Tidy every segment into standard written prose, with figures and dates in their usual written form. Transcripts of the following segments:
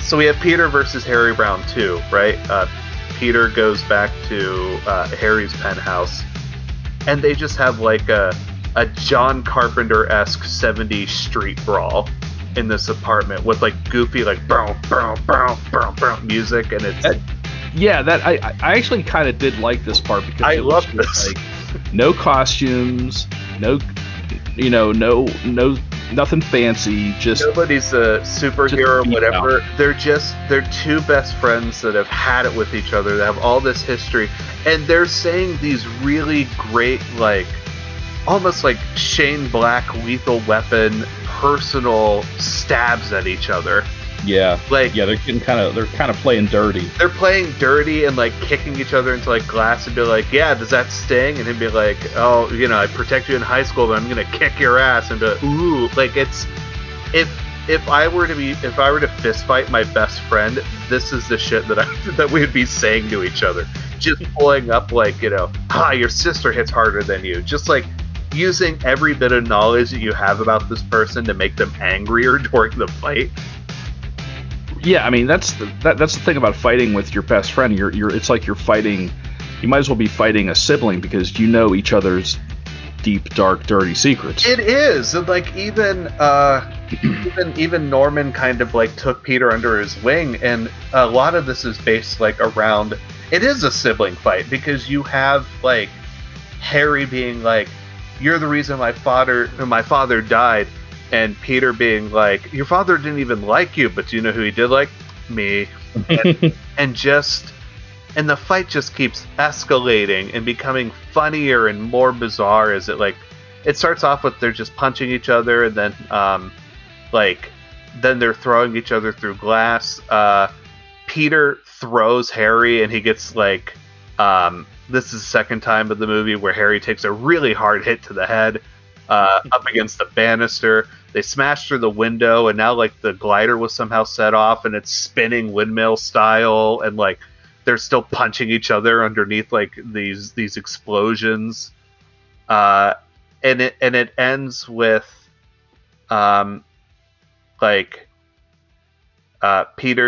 So we have Peter versus Harry Brown 2, right? Peter goes back to Harry's penthouse, and they just have like a John Carpenter-esque 70s street brawl in this apartment with like goofy like boom, boom, boom, boom, boom music, and it's I actually kind of did like this part because I love this. Like, no costumes, no, nothing fancy. Just nobody's a superhero, just whatever. Out. They're two best friends that have had it with each other. They have all this history, and they're saying these really great, like almost like Shane Black, Lethal Weapon, personal stabs at each other. Yeah, they're kind of playing dirty. They're playing dirty and like kicking each other into like glass and be like, yeah, does that sting? And he'd be like, oh, you know, I protect you in high school, but I'm gonna kick your ass. And be like, ooh, like it's if I were to fist fight my best friend, this is the shit that we'd be saying to each other, just pulling up like, you know, your sister hits harder than you, just like using every bit of knowledge that you have about this person to make them angrier during the fight. Yeah, I mean that's the thing about fighting with your best friend. It's like you're fighting. You might as well be fighting a sibling because you know each other's deep, dark, dirty secrets. It is, and like even Norman kind of like took Peter under his wing, and a lot of this is based like around. It is a sibling fight because you have like Harry being like, "You're the reason my father died." And Peter being like, your father didn't even like you, but do you know who he did like? Me. And the fight just keeps escalating and becoming funnier and more bizarre as it like, it starts off with they're just punching each other, and then then they're throwing each other through glass. Peter throws Harry, and he gets like, this is the second time of the movie where Harry takes a really hard hit to the head up against the banister. They smashed through the window, and now like the glider was somehow set off, and it's spinning windmill style, and like they're still punching each other underneath like these explosions, and it ends with Peter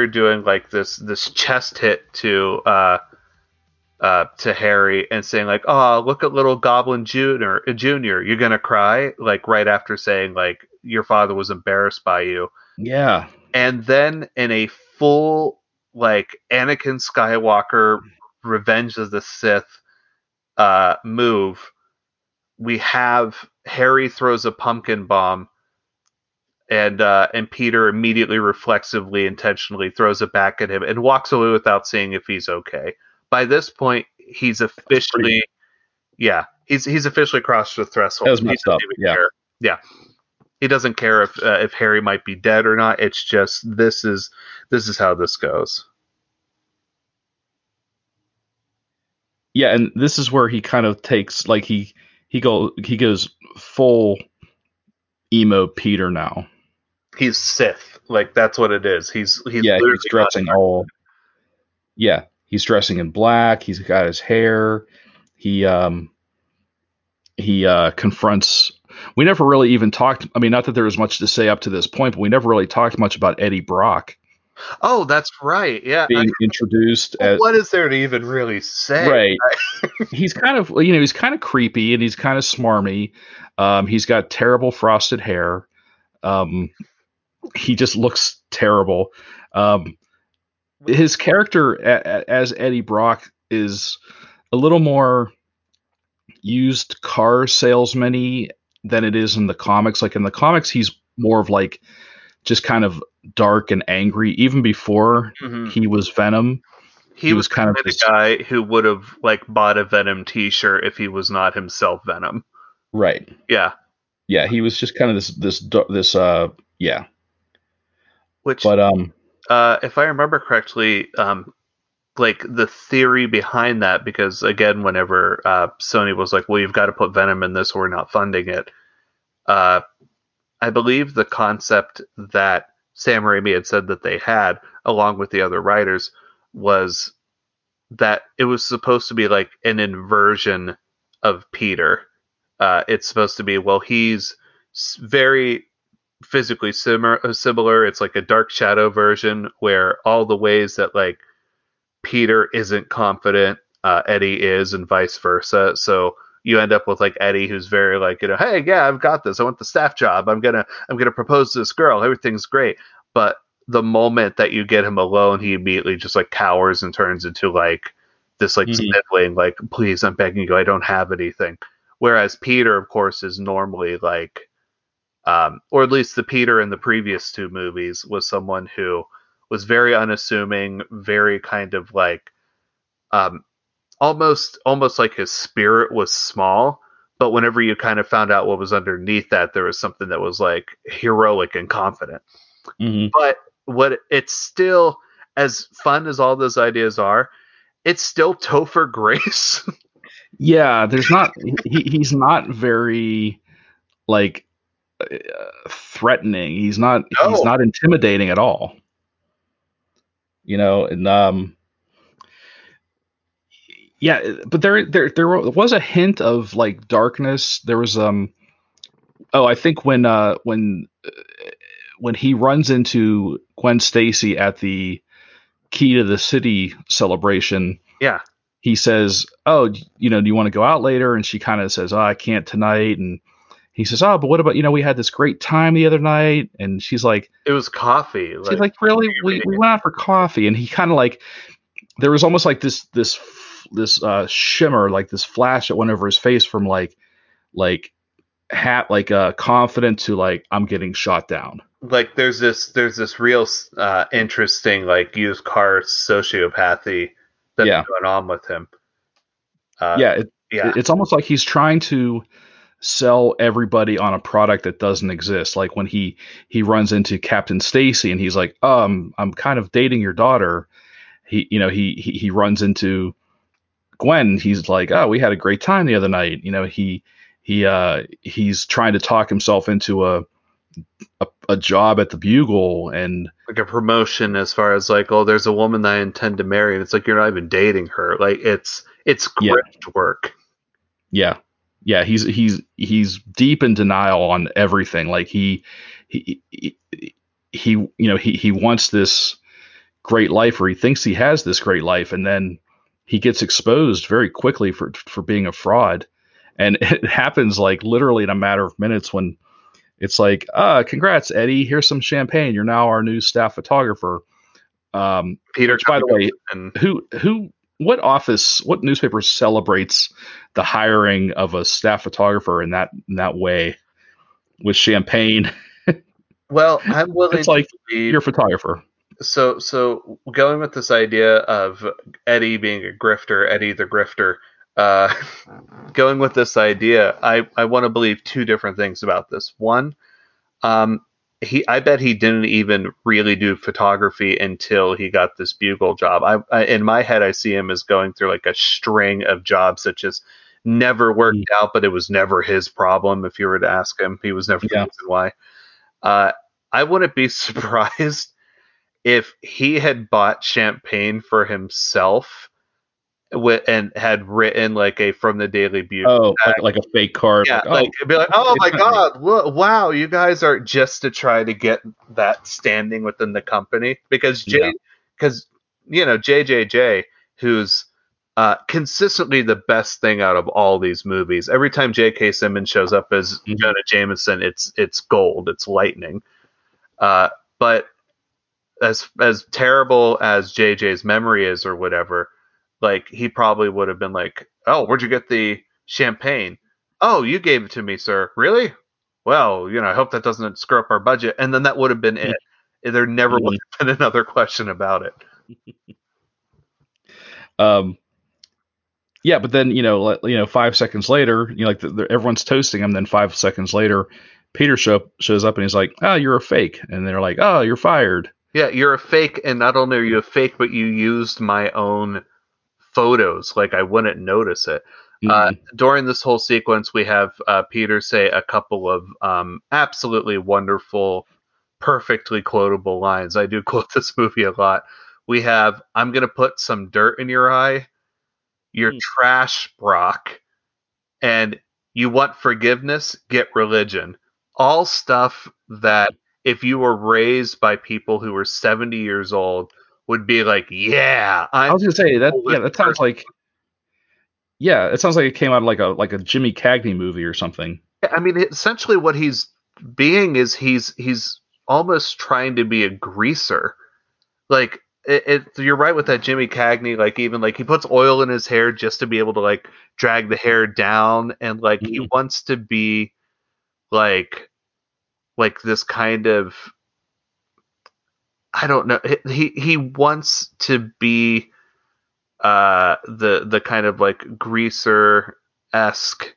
doing like this chest hit to Harry and saying like, oh, look at little Goblin Junior, you're gonna cry, like right after saying like your father was embarrassed by you. Yeah. And then in a full like Anakin Skywalker Revenge of the Sith move, we have Harry throws a pumpkin bomb, and Peter immediately reflexively intentionally throws it back at him and walks away without seeing if he's okay. By this point, he's officially, he's officially crossed the threshold. That was messed up. Yeah, he doesn't care if Harry might be dead or not. It's just this is how this goes. Yeah, and this is where he kind of takes like he goes full emo Peter now. He's Sith, like that's what it is. He's dressing all. Yeah. He's dressing in black. He's got his hair. He confronts. We never really even talked. I mean, not that there was much to say up to this point, but we never really talked much about Eddie Brock. Oh, that's right. Yeah, being introduced. Well, as, what is there to even really say? Right. He's kind of creepy, and he's kind of smarmy. He's got terrible frosted hair. He just looks terrible. His character as Eddie Brock is a little more used car salesman-y than it is in the comics. Like in the comics, he's more of like just kind of dark and angry. Even before he was Venom, he was kind of the guy who would have like bought a Venom t-shirt if he was not himself Venom. Right. Yeah. Yeah. He was just kind of this. If I remember correctly, like the theory behind that, because again, whenever Sony was like, well, you've got to put Venom in this or we're not funding it. I believe the concept that Sam Raimi had said that they had, along with the other writers, was that it was supposed to be like an inversion of Peter. It's supposed to be, well, he's very physically similar. It's like a Dark Shadow version where all the ways that like Peter isn't confident, Eddie is, and vice versa. So you end up with like Eddie, who's very like, you know, hey, yeah, I've got this. I want the staff job. I'm gonna propose to this girl. Everything's great. But the moment that you get him alone, he immediately just like cowers and turns into like this like sniveling, like, please, I'm begging you, I don't have anything. Whereas Peter, of course, is normally like, or at least the Peter in the previous two movies was someone who was very unassuming, very kind of like, almost like his spirit was small, but whenever you kind of found out what was underneath that, there was something that was like heroic and confident. Mm-hmm. But what it's still, as fun as all those ideas are, it's still Topher Grace. Yeah, there's not. He's not very like threatening. He's not. No. He's not intimidating at all. You know, and yeah, but there was a hint of like darkness. There was I think when he runs into Gwen Stacy at the Key to the City celebration, yeah, he says, oh, you know, do you want to go out later? And she kind of says, oh, I can't tonight. And he says, oh, but what about, you know, we had this great time the other night. And she's like, it was coffee. She's like really? We went out for coffee. And he kind of like, there was almost like this shimmer, like this flash that went over his face from confident to like, I'm getting shot down. Like there's this real interesting like used car sociopathy that's going on with him. It's almost like he's trying to sell everybody on a product that doesn't exist. Like when he runs into Captain Stacy and he's like, I'm kind of dating your daughter. He runs into Gwen. He's like, oh, we had a great time the other night. You know, he's trying to talk himself into a job at the Bugle and like a promotion, as far as like, oh, there's a woman that I intend to marry, and it's like you're not even dating her. Like it's grift work. Yeah. He's deep in denial on everything. Like he you know he wants this great life, or he thinks he has this great life, and then he gets exposed very quickly for being a fraud. And it happens like literally in a matter of minutes when it's like, congrats, Eddie. Here's some champagne. You're now our new staff photographer. Peter, which, by the way, what office, what newspaper celebrates the hiring of a staff photographer in that way with champagne? Well, I'm willing. It's like, you're a photographer. So going with this idea of Eddie being a grifter, Eddie the grifter. Going with this idea, I want to believe two different things about this. One, I bet he didn't even really do photography until he got this Bugle job. I in my head, I see him as going through like a string of jobs that just never worked out, but it was never his problem. If you were to ask him, he was never the reason why. I wouldn't be surprised if he had bought champagne for himself and had written like a From the Daily Bugle. Oh, like a fake card. Yeah, it'd be like, oh my God, look, wow, you guys are just to try to get that standing within the company. Because JJJ, who's consistently the best thing out of all these movies. Every time J.K. Simmons shows up as Jonah Jameson, it's gold, it's lightning. But as terrible as JJ's memory is or whatever, like he probably would have been like, oh, where'd you get the champagne? Oh, you gave it to me, sir. Really? Well, you know, I hope that doesn't screw up our budget. And then that would have been it. There never would have been another question about it. Yeah, but then, you know, 5 seconds later, you know, like everyone's toasting him. Then 5 seconds later, Peter shows up and he's like, oh, you're a fake. And they're like, oh, you're fired. Yeah, you're a fake. And not only are you a fake, but you used my own photos, like I wouldn't notice it. During this whole sequence, we have Peter say a couple of absolutely wonderful, perfectly quotable lines. I do quote this movie a lot. We have, I'm going to put some dirt in your eye, you're trash, Brock, and you want forgiveness, get religion. all stuff that if you were raised by people who were 70 years old would be like, yeah. I was going to say that. Yeah, that sounds like. Yeah, it sounds like it came out of like a Jimmy Cagney movie or something. I mean, essentially what he's being is he's almost trying to be a greaser. Like you're right with that Jimmy Cagney. Like even like he puts oil in his hair just to be able to like drag the hair down, and like mm-hmm. he wants to be like this kind of, I don't know. He wants to be the kind of like greaser-esque.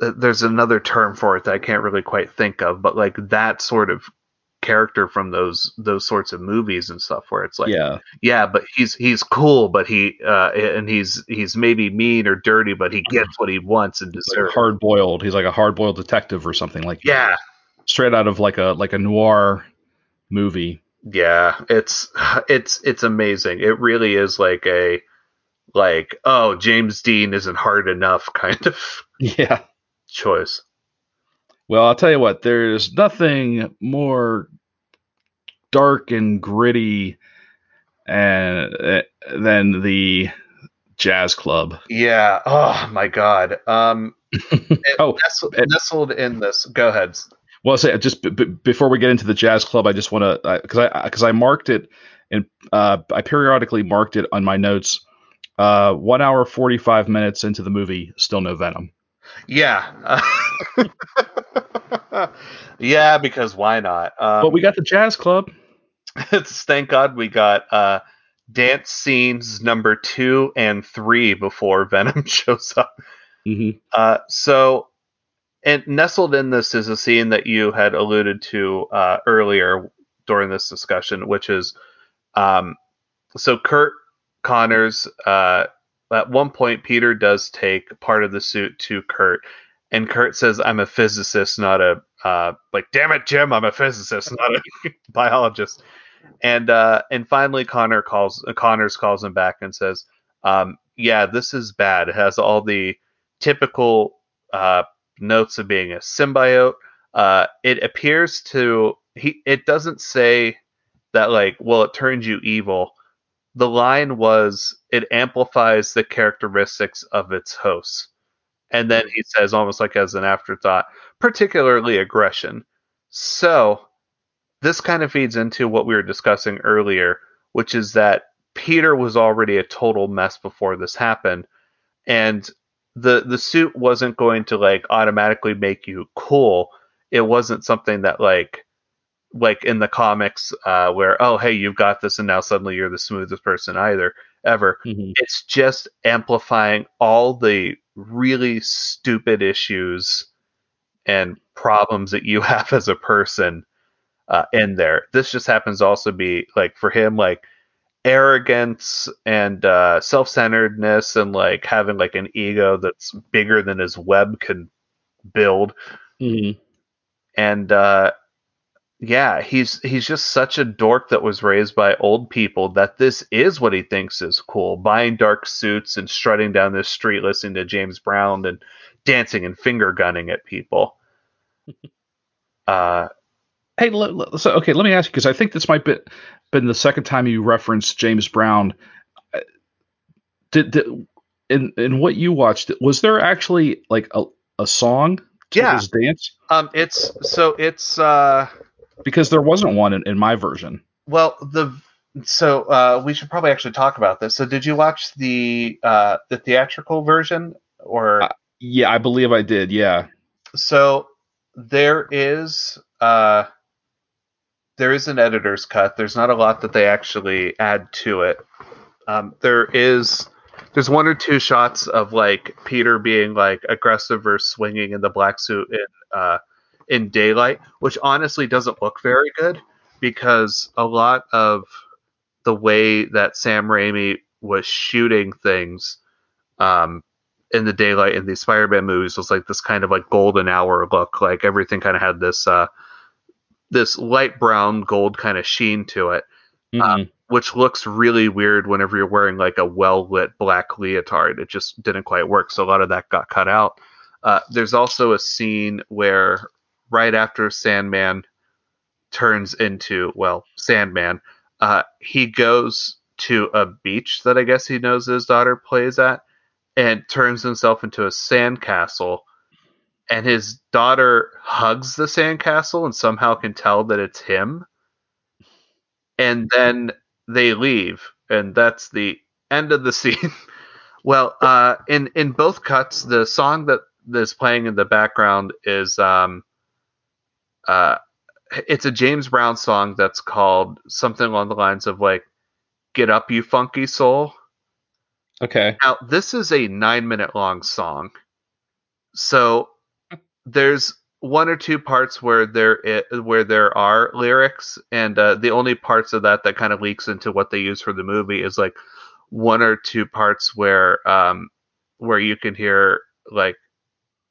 There's another term for it that I can't really quite think of, but like that sort of character from those sorts of movies and stuff where it's like, yeah, but he's cool, but he's maybe mean or dirty, but he gets what he wants and deserves. Like hard-boiled. He's like a hard-boiled detective or something like that. Yeah. Straight out of like a noir movie. Yeah, it's amazing. It really is like a oh, James Dean isn't hard enough kind of choice. Well, I'll tell you what, there's nothing more dark and gritty than the jazz club. Yeah. Oh my God. Nestled in this. Go ahead. Well, I'll say just before we get into the jazz club, I just want to, because I marked it, and I periodically marked it on my notes. 1 hour 45 minutes into the movie, still no Venom. Yeah. Yeah, because why not? But we got the jazz club. Thank God we got dance scenes number 2 and 3 before Venom shows up. Mm-hmm. And nestled in this is a scene that you had alluded to earlier during this discussion, which is so Kurt Connors, at one point, Peter does take part of the suit to Kurt, and Kurt says, I'm a physicist, not a damn it, Jim, I'm a physicist, not a biologist. And finally, Connors calls him back and says, yeah, this is bad. It has all the typical notes of being a symbiote. It appears to it doesn't say that it turns you evil. The line was, it amplifies the characteristics of its hosts. And then he says, almost like as an afterthought, particularly aggression. So this kind of feeds into what we were discussing earlier, which is that Peter was already a total mess before this happened. And the suit wasn't going to automatically make you cool. It wasn't something that like in the comics where, oh, hey, you've got this and now suddenly you're the smoothest person ever. Mm-hmm. It's just amplifying all the really stupid issues and problems that you have as a person in there. This just happens to also be for him, arrogance and self-centeredness and having an ego that's bigger than his web can build. Mm-hmm. And yeah, he's just such a dork that was raised by old people that this is what he thinks is cool. Buying dark suits and strutting down the street listening to James Brown and dancing and finger gunning at people. Hey, so okay, let me ask you, because I think this might have been the second time you referenced James Brown. Did in what you watched, was there actually a song to his dance? Because there wasn't one in my version. Well, we should probably actually talk about this. So, did you watch the theatrical version? Or yeah, I believe I did. Yeah. So there is an editor's cut. There's not a lot that they actually add to it. There's one or two shots of Peter being aggressive or swinging in the black suit in daylight, which honestly doesn't look very good because a lot of the way that Sam Raimi was shooting things in the daylight in these Spider-Man movies was this kind of golden hour look. Everything kind of had this this light brown gold kind of sheen to it, mm-hmm. Which looks really weird whenever you're wearing a well-lit black leotard. It just didn't quite work, so a lot of that got cut out. There's also a scene where right after Sandman turns into, well, Sandman, he goes to a beach that I guess he knows his daughter plays at and turns himself into a sandcastle. And his daughter hugs the sandcastle and somehow can tell that it's him. And then they leave. And that's the end of the scene. Well, in both cuts, the song that is playing in the background is it's a James Brown song that's called something along the lines of like, "Get Up, You Funky Soul." Okay. Now, this is a 9-minute long song. So there's one or two parts where there are lyrics, and the only parts of that kind of leaks into what they use for the movie is like one or two parts where you can hear like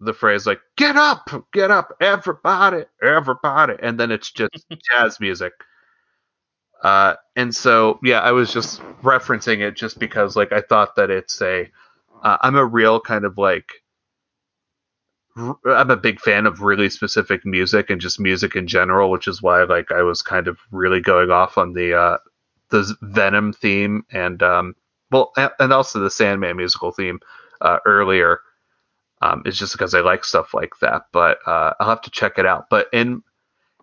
the phrase like get up, everybody, everybody," and then it's just jazz music. And so yeah, I was just referencing it just because like I thought that it's I'm a big fan of really specific music and just music in general, which is why like I was kind of really going off on the Venom theme and also the Sandman musical theme earlier. It's just because I like stuff like that, but I'll have to check it out. But in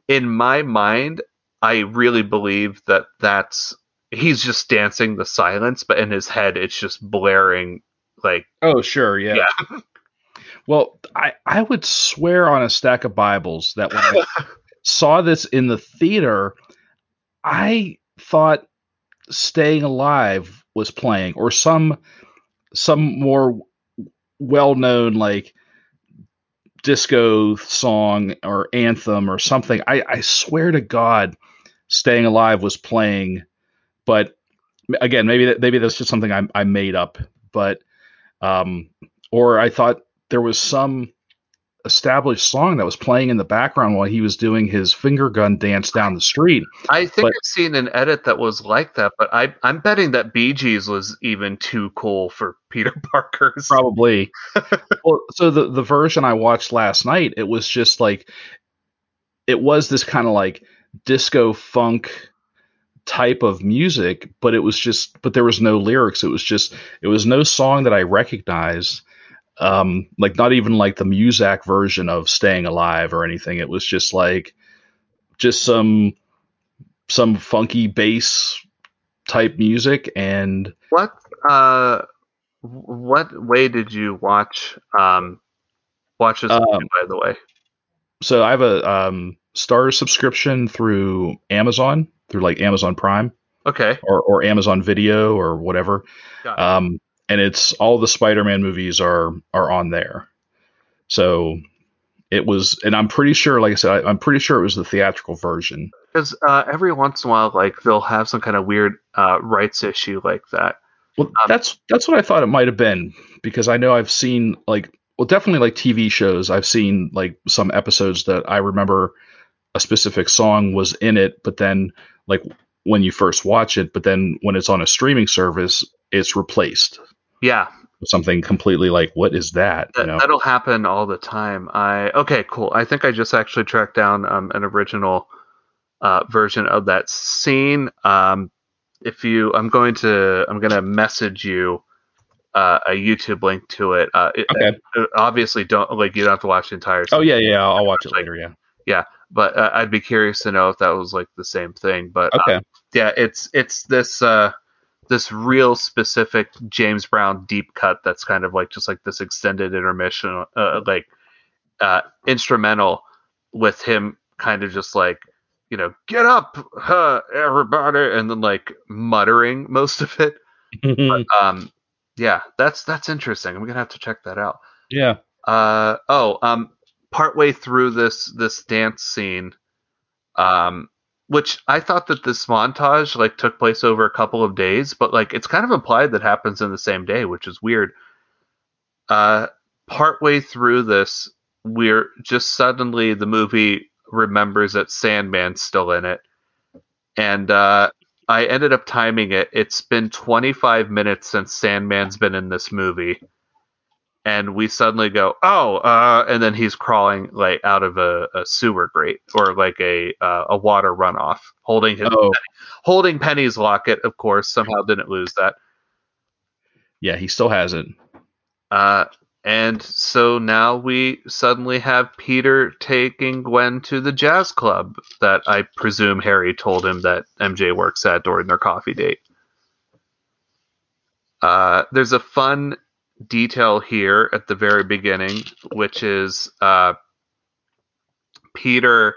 my mind, I really believe that he's just dancing the silence, but in his head, it's just blaring like, oh, sure. Yeah. Well, I would swear on a stack of Bibles that when I saw this in the theater, I thought Staying Alive was playing, or some more well-known like disco song or anthem or something. I swear to God, Staying Alive was playing. But again, maybe that's just something I made up. But or I thought there was some established song that was playing in the background while he was doing his finger gun dance down the street. I think I've seen an edit that was like that, but I'm betting that Bee Gees was even too cool for Peter Parker's. Probably. Well, so the version I watched last night, it was just like, it was this kind of like disco funk type of music, but it was just, but there was no lyrics. It was no song that I recognized. Like not even like the Muzak version of Staying Alive or anything. It was just like, just some funky bass type music. And what way did you watch this movie, by the way? So I have a Star subscription through Amazon, through like Amazon Prime, okay, or Amazon Video or whatever. Got it. And it's all the Spider-Man movies are on there. So it was, and I'm pretty sure, like I said, I'm pretty sure it was the theatrical version. Because every once in a while, like they'll have some kind of weird rights issue like that. Well, that's what I thought it might have been, because I know I've seen like, well, definitely like TV shows. I've seen like some episodes that I remember a specific song was in it, but then like when you first watch it, but then when it's on a streaming service, it's replaced. Yeah. Something completely like, what is that? You know? That'll happen all the time. Okay, cool. I think I just actually tracked down an original version of that scene. I'm going to message you a YouTube link to it. Okay. Obviously, you don't have to watch the entire scene. Oh yeah, I'll watch it later. Yeah. But I'd be curious to know if that was like the same thing. But okay. Yeah, it's this. This real specific James Brown deep cut that's kind of like just like this extended intermission, instrumental with him kind of just like, you know, get up, everybody, and then like muttering most of it. But, yeah, that's interesting. I'm gonna have to check that out. Yeah. Partway through this dance scene, which I thought that this montage like took place over a couple of days, but like it's kind of implied that happens in the same day, which is weird. Partway through this, we're just suddenly the movie remembers that Sandman's still in it, and I ended up timing it. It's been 25 minutes since Sandman's been in this movie, and we suddenly go, and then he's crawling like out of a sewer grate or like a water runoff, holding his holding Penny's locket. Of course, somehow didn't lose that. Yeah, he still has it. And so now we suddenly have Peter taking Gwen to the jazz club that I presume Harry told him that MJ works at during their coffee date. There's a fun detail here at the very beginning, which is Peter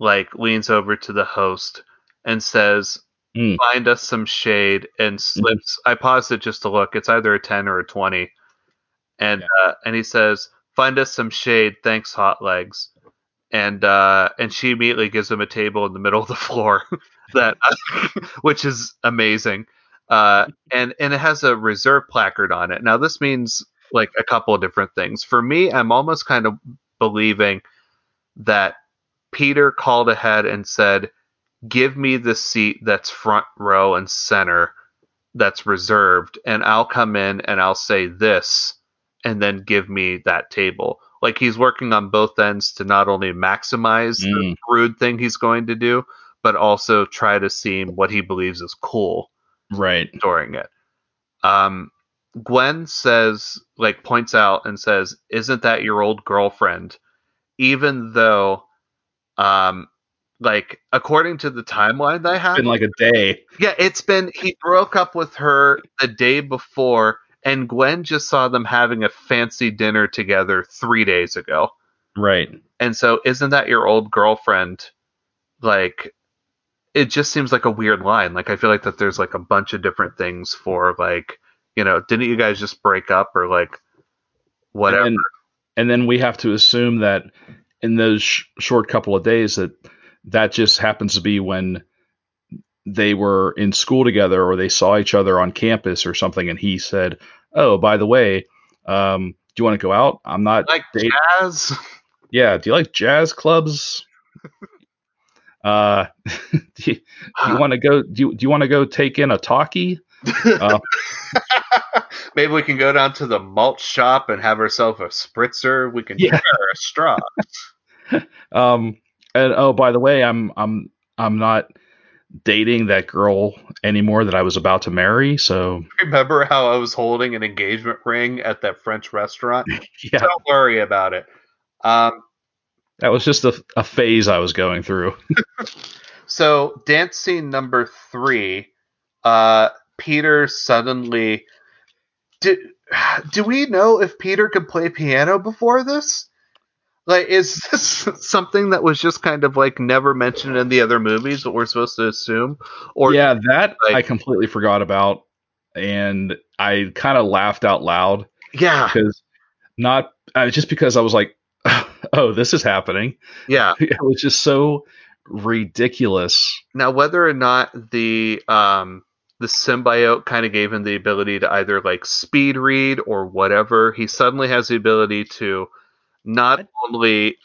like leans over to the host and says, find us some shade, and slips. I paused it just to look. It's either a 10 or a 20. And he says, find us some shade. Thanks, hot legs. And she immediately gives him a table in the middle of the floor that, which is amazing. And it has a reserve placard on it. Now this means like a couple of different things for me. I'm almost kind of believing that Peter called ahead and said, give me the seat that's front row and center that's reserved, and I'll come in and I'll say this, and then give me that table. Like he's working on both ends to not only maximize the rude thing he's going to do, but also try to seem what he believes is cool. Right. During it. Gwen says, like points out and says, isn't that your old girlfriend? Even though, like according to the timeline they have, it's been like a day. Yeah. It's been, he broke up with her the day before, and Gwen just saw them having a fancy dinner together 3 days ago. Right. And so isn't that your old girlfriend? Like, it just seems like a weird line. Like, I feel like that there's like a bunch of different things for like, you know, didn't you guys just break up or like whatever. And then we have to assume that in those short couple of days that just happens to be when they were in school together or they saw each other on campus or something. And he said, oh, by the way, do you want to go out? I'm not like dating. Jazz. Yeah. Do you like jazz clubs? Do you want to go? Do you want to go take in a talkie? Maybe we can go down to the malt shop and have ourselves a spritzer. We can share a straw. And oh, by the way, I'm not dating that girl anymore that I was about to marry. So remember how I was holding an engagement ring at that French restaurant? Yeah. Don't worry about it. That was just a phase I was going through. So dance scene number 3, Peter suddenly... Do we know if Peter could play piano before this? Like, is this something that was just kind of like never mentioned in the other movies that we're supposed to assume? Or yeah, that like, I completely forgot about, and I kind of laughed out loud. Yeah. Because I was like, oh, this is happening. Yeah. It was just so ridiculous. Now, whether or not the symbiote kind of gave him the ability to either like speed read or whatever, he suddenly has the ability to not only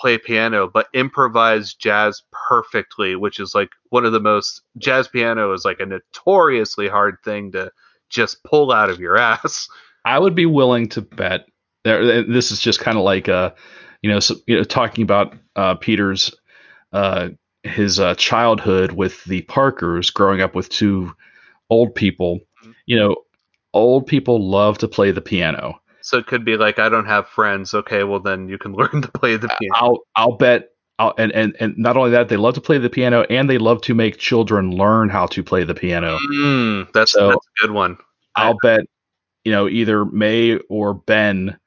play piano, but improvise jazz perfectly, which is like one of the most, jazz piano is like a notoriously hard thing to just pull out of your ass. I would be willing to bet this is just kind of like talking about Peter's his childhood with the Parkers, growing up with two old people. Mm-hmm. You know, old people love to play the piano. So it could be like, I don't have friends. Okay, well then you can learn to play the piano. I'll bet. And not only that, they love to play the piano, and they love to make children learn how to play the piano. Mm, that's a good one. I'll bet. You know, either May or Ben.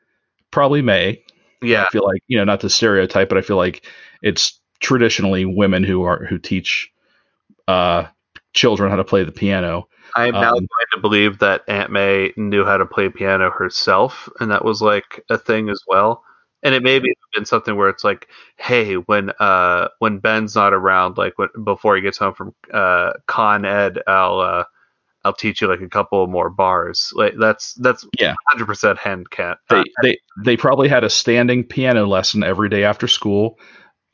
Probably May. Yeah. I feel like, you know, not to stereotype, but I feel like it's traditionally women who teach children how to play the piano. I am now going to believe that Aunt May knew how to play piano herself, and that was like a thing as well. And it may be been something where it's like, hey, when Ben's not around, like before he gets home from Con Ed, I'll teach you like a couple more bars. Like that's 100% Hen-Cat. They probably had a standing piano lesson every day after school,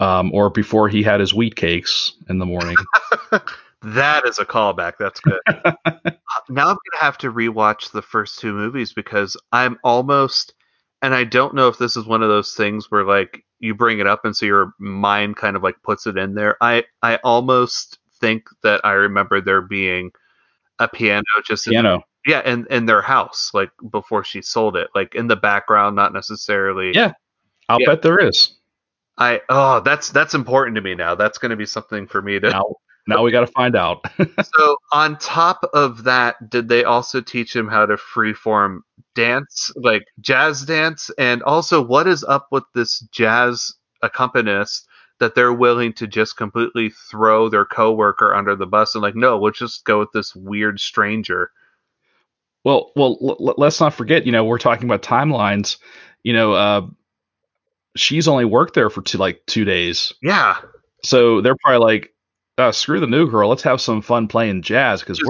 or before he had his wheat cakes in the morning. That is a callback. That's good. Now I'm going to have to rewatch the first two movies because I'm almost, and I don't know if this is one of those things where like you bring it up and so your mind kind of like puts it in there. I almost think that I remember there being a piano just in their house, like before she sold it, like in the background, not necessarily. Yeah, I'll bet there is. That's important to me now. That's going to be something for me to. Now we got to find out. So on top of that, did they also teach him how to freeform dance, like jazz dance? And also, what is up with this jazz accompanist that they're willing to just completely throw their coworker under the bus and like, no, we'll just go with this weird stranger. Well, let's not forget, we're talking about timelines, she's only worked there for two days. Yeah. So they're probably like, screw the new girl. Let's have some fun playing jazz because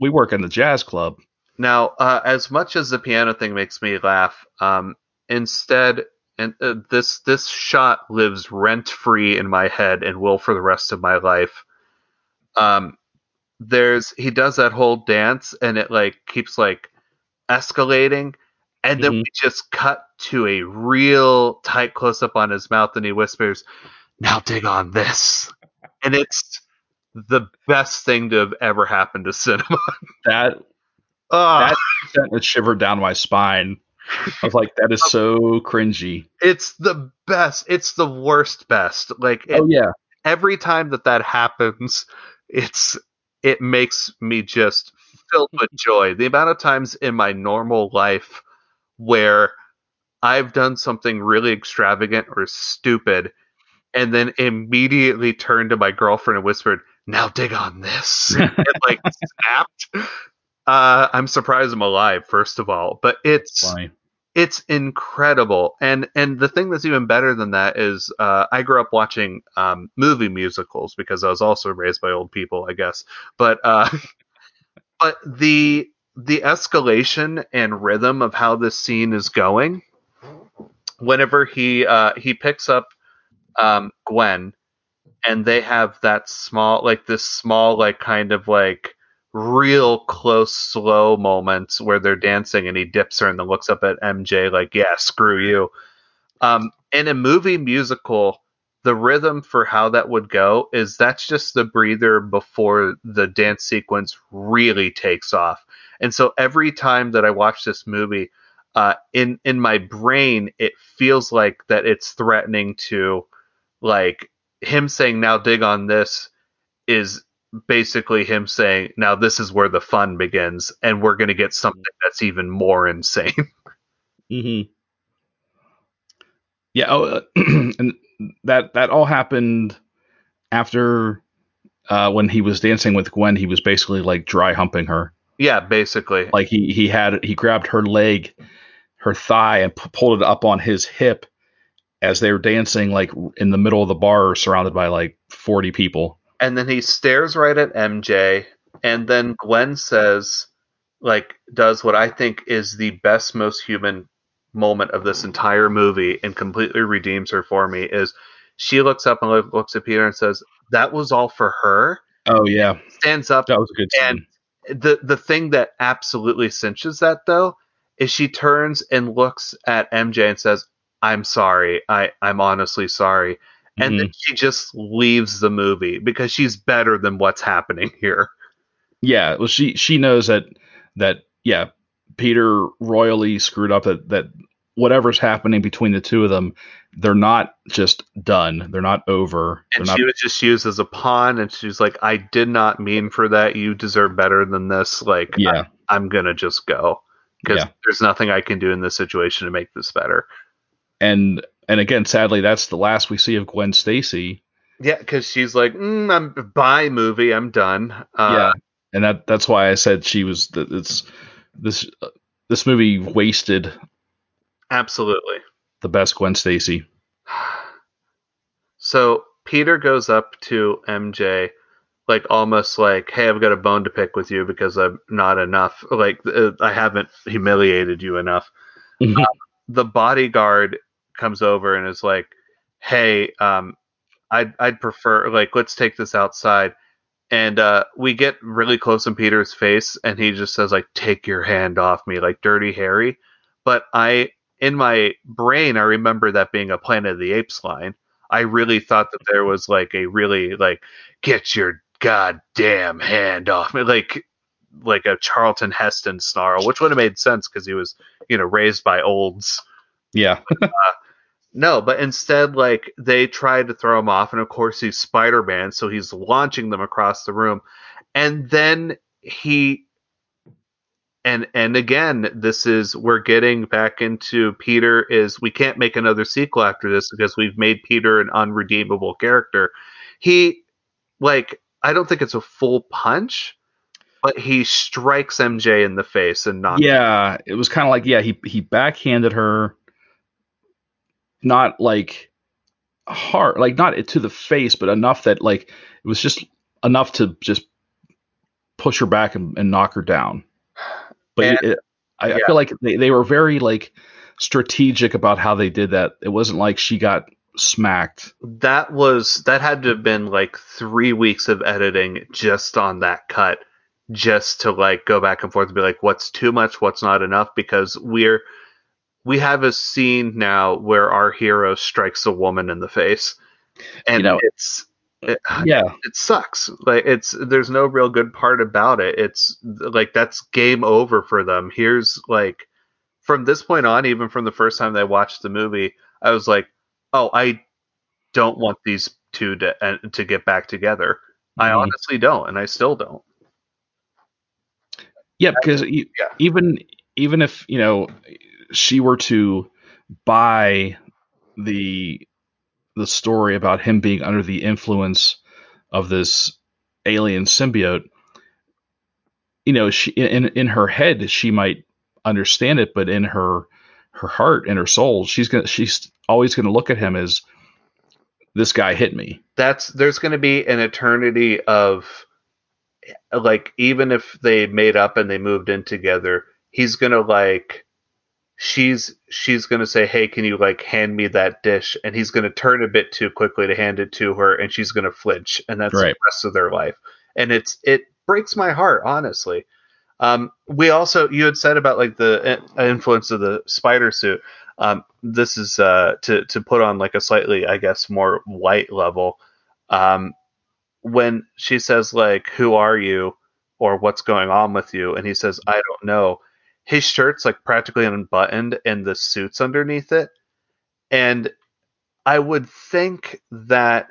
we work in the jazz club. Now, as much as the piano thing makes me laugh, instead, and this shot lives rent free in my head and will for the rest of my life. He does that whole dance and it like keeps like escalating, and then we just cut to a real tight close up on his mouth and he whispers, "Now dig on this." And it's the best thing to have ever happened to cinema. That sentence shivered down my spine. I was like, that is so cringy. It's the best. It's the worst best. Like, every time that happens, it makes me just filled with joy. The amount of times in my normal life where I've done something really extravagant or stupid and then immediately turned to my girlfriend and whispered, "Now dig on this." It like snapped. I'm surprised I'm alive, first of all, but it's incredible. And the thing that's even better than that is I grew up watching movie musicals because I was also raised by old people, I guess. But the escalation and rhythm of how this scene is going, whenever he picks up Gwen, and they have that small, kind of real close, slow moments where they're dancing and he dips her and then looks up at MJ like, yeah, screw you. In a movie musical, the rhythm for how that would go is that's just the breather before the dance sequence really takes off. And so every time that I watch this movie, in my brain, it feels like that it's threatening to, like him saying "now dig on this" is basically him saying now this is where the fun begins and we're going to get something that's even more insane. Mm-hmm. Yeah. And that all happened after when he was dancing with Gwen, he was basically like dry humping her. Yeah, basically. Like he grabbed her leg, her thigh, and pulled it up on his hip as they were dancing, like in the middle of the bar, surrounded by like 40 people. And then he stares right at MJ. And then Gwen says, like, does what I think is the best, most human moment of this entire movie and completely redeems her for me is she looks up and looks at Peter and says, "That was all for her." Oh, yeah. Stands up. That was a good scene. And the thing that absolutely cinches that, though, is she turns and looks at MJ and says, "I'm sorry. I'm honestly sorry." And then she just leaves the movie because she's better than what's happening here. Yeah. Well, she knows that Peter royally screwed up that whatever's happening between the two of them, they're not just done. They're not over. And she was just used as a pawn. And she's like, "I did not mean for that. You deserve better than this. Like, yeah. I'm going to just go because there's nothing I can do in this situation to make this better." And again, sadly, that's the last we see of Gwen Stacy. Yeah, because she's like, "I'm bye movie. I'm done." And that's why I said she was. It's this movie wasted. Absolutely, the best Gwen Stacy. So Peter goes up to MJ, like almost like, "Hey, I've got a bone to pick with you because I'm not enough. Like I haven't humiliated you enough." The bodyguard comes over and is like, "Hey, I'd prefer, like, let's take this outside." And we get really close in Peter's face, and he just says, like, take your hand off me, like Dirty Harry. But in my brain, I remember that being a Planet of the Apes line. I really thought that there was, like, a really, like, get your goddamn hand off me, like a Charlton Heston snarl, which would have made sense because he was, you know, raised by olds. Yeah. No, but instead, like, they tried to throw him off, and of course he's Spider-Man, so he's launching them across the room. And then he, and again, this is, we're getting back into Peter is, we can't make another sequel after this because we've made Peter an unredeemable character. He, like, I don't think it's a full punch, but he strikes MJ in the face and knocks her. It was kind of like, he backhanded her. Not like hard, like not to the face, but enough that like it was just enough to just push her back and knock her down. But I feel like they were very like strategic about how they did that. It wasn't like she got smacked. That had to have been like 3 weeks of editing just on that cut, just to like go back and forth and be like, what's too much, what's not enough, because we have a scene now where our hero strikes a woman in the face, and it sucks. Like there's no real good part about it. It's like, that's game over for them. Here's like, from this point on, even from the first time they watched the movie, I was like, oh, I don't want these two to get back together. Mm-hmm. I honestly don't. And I still don't. Yeah. Because even if, you know, she were to buy the story about him being under the influence of this alien symbiote, you know, she in her head she might understand it, but in her heart and her soul, she's always gonna look at him as, this guy hit me. There's gonna be an eternity of, like, even if they made up and they moved in together, he's gonna like, she's going to say, hey, can you like hand me that dish? And he's going to turn a bit too quickly to hand it to her, and she's going to flinch. And that's right. The rest of their life. And it breaks my heart, honestly. We also, you had said about like the influence of the spider suit. This is to put on like a slightly, I guess, more light level. When she says like, who are you, or what's going on with you? And he says, I don't know. His shirt's like practically unbuttoned and the suit's underneath it. And I would think that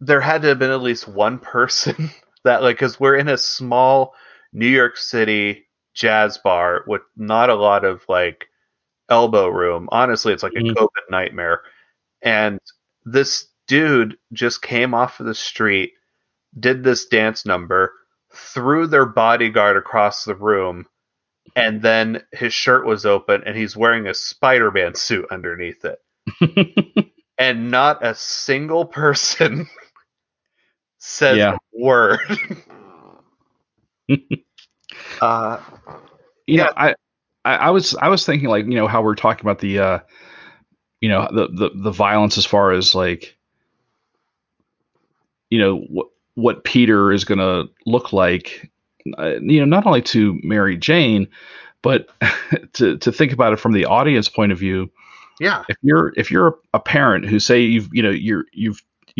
there had to have been at least one person that like, cause we're in a small New York City jazz bar with not a lot of like elbow room. Honestly, it's like a COVID nightmare. And this dude just came off of the street, did this dance number, threw their bodyguard across the room, and then his shirt was open and he's wearing a Spider-Man suit underneath it. And not a single person says a word. You know, I was thinking like, you know, how we're talking about the, you know, the violence as far as like, you know, what Peter is going to look like, you know, not only to Mary Jane, but to think about it from the audience point of view. Yeah. If you're a parent who, say, you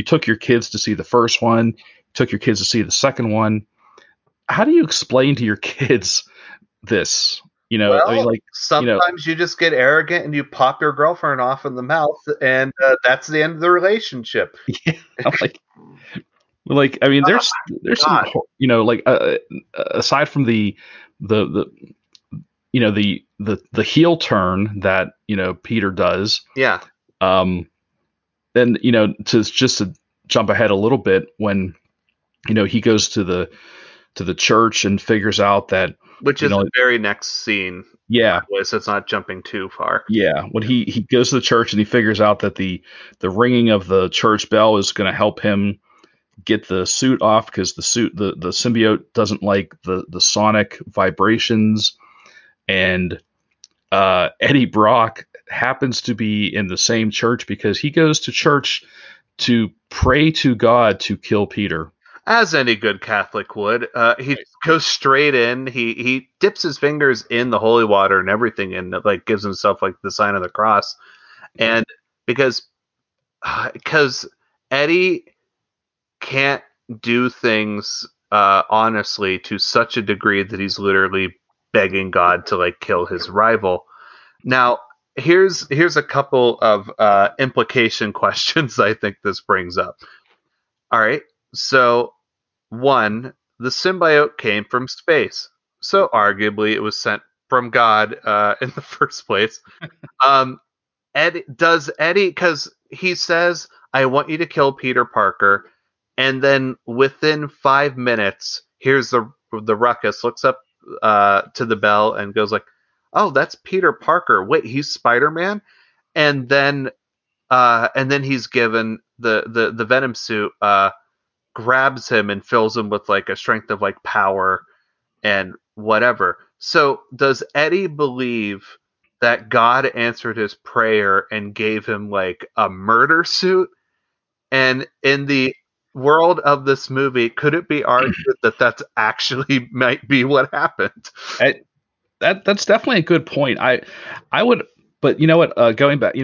took your kids to see the first one, took your kids to see the second one, how do you explain to your kids this? You know, well, I mean, like, sometimes you just get arrogant and you pop your girlfriend off in the mouth, and that's the end of the relationship. Yeah, like, I mean, there's some, you know, like, aside from the you know, the heel turn that, you know, Peter does. Yeah. Then, you know, to jump ahead a little bit, when, you know, he goes to the church and figures out that, which is the very next scene. Yeah. So it's not jumping too far. Yeah. When he goes to the church and he figures out that the ringing of the church bell is going to help him get the suit off, because the symbiote doesn't like the sonic vibrations, and Eddie Brock happens to be in the same church because he goes to church to pray to God to kill Peter. as any good Catholic would. He goes straight in. He dips his fingers in the holy water and everything, and like gives himself like the sign of the cross. And because Eddie can't do things honestly to such a degree that he's literally begging God to like kill his rival. Now, here's a couple of implication questions I think this brings up. All right. So, one, the symbiote came from space. So, arguably, it was sent from God in the first place. Eddie, because he says, I want you to kill Peter Parker. And then within 5 minutes, here's the ruckus, looks up to the bell and goes like, oh, that's Peter Parker. Wait, he's Spider-Man? And then he's given the Venom suit, grabs him and fills him with like a strength of like power and whatever. So does Eddie believe that God answered his prayer and gave him like a murder suit? And in the world of this movie, could it be argued that that's actually might be what happened? That's definitely a good point. I would, but you know what? Going back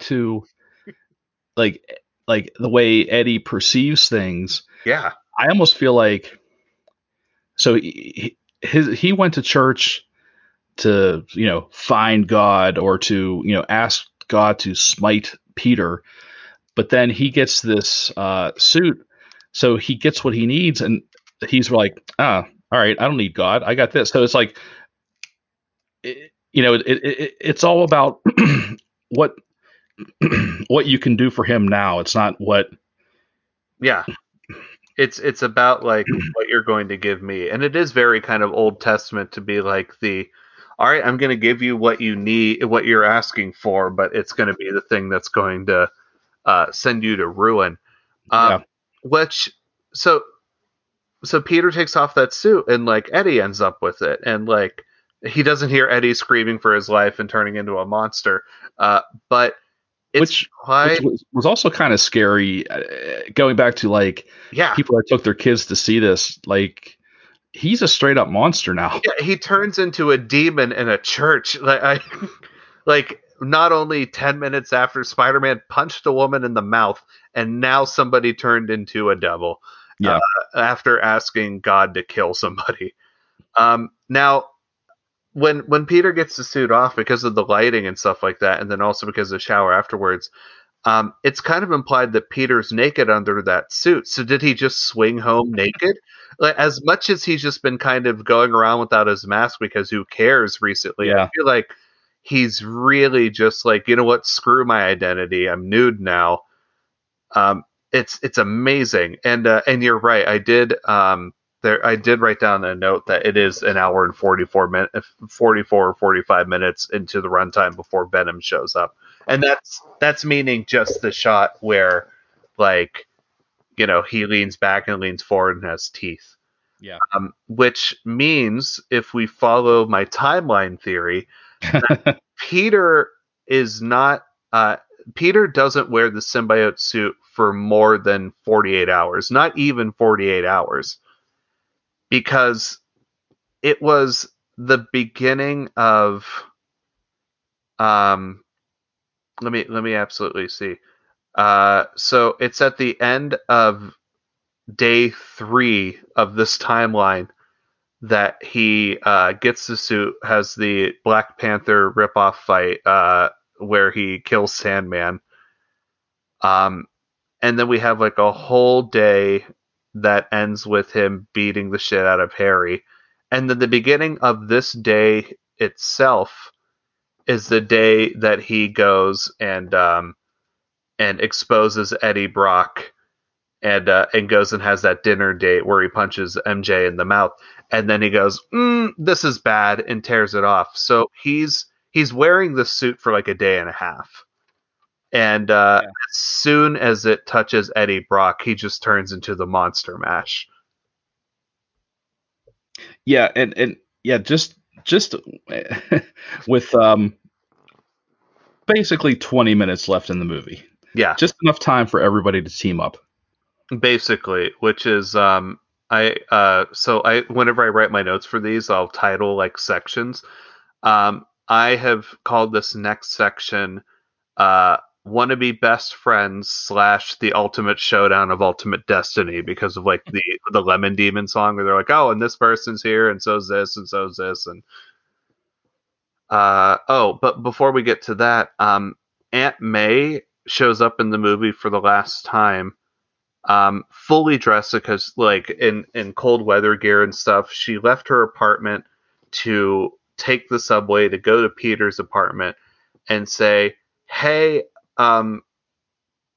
to like the way Eddie perceives things. Yeah, I almost feel like so he went to church to find God or to ask God to smite Peter, but then he gets this suit, so he gets what he needs, and he's like, all right, I don't need God, I got this. So it's like, it's all about what you can do for him now. It's not what. Yeah. It's about like what you're going to give me. And it is very kind of Old Testament to be like all right, I'm going to give you what you need, what you're asking for, but it's going to be the thing that's going to send you to ruin. So Peter takes off that suit and like Eddie ends up with it. And like, he doesn't hear Eddie screaming for his life and turning into a monster. Which was also kind of scary, going back to people that took their kids to see this. Like, he's a straight up monster now. Yeah, he turns into a demon in a church. Not only 10 minutes after Spider-Man punched a woman in the mouth, and now somebody turned into a devil after asking God to kill somebody. Now, when Peter gets the suit off because of the lighting and stuff like that, and then also because of the shower afterwards, it's kind of implied that Peter's naked under that suit. So did he just swing home naked? Like, as much as he's just been kind of going around without his mask because who cares recently, I feel like he's really just like, you know what, screw my identity, I'm nude now. It's amazing. And you're right, I did write down a note that it is an hour and 44 or 45 minutes into the runtime before Venom shows up. And that's meaning just the shot where he leans back and leans forward and has teeth. Yeah. Which means, if we follow my timeline theory, that Peter doesn't wear the symbiote suit for more than 48 hours, not even 48 hours. Because it was the beginning of, let me absolutely see. So it's at the end of day 3 of this timeline that he gets the suit, has the Black Panther ripoff fight where he kills Sandman. And then we have like a whole day that ends with him beating the shit out of Harry. And then the beginning of this day itself is the day that he goes and exposes Eddie Brock and goes and has that dinner date where he punches MJ in the mouth. And then he goes, this is bad, and tears it off. So he's wearing the suit for like a day and a half. And as soon as it touches Eddie Brock, he just turns into the Monster Mash. Yeah, just with basically 20 minutes left in the movie. Yeah, just enough time for everybody to team up. Basically, which is I whenever I write my notes for these, I'll title like sections. I have called this next section wannabe best friends / the ultimate showdown of ultimate destiny, because of like the Lemon Demon song where they're like, oh, and this person's here and so's this and so's this and but before we get to that, Aunt May shows up in the movie for the last time, fully dressed because like in cold weather gear and stuff. She left her apartment to take the subway to go to Peter's apartment and say, hey,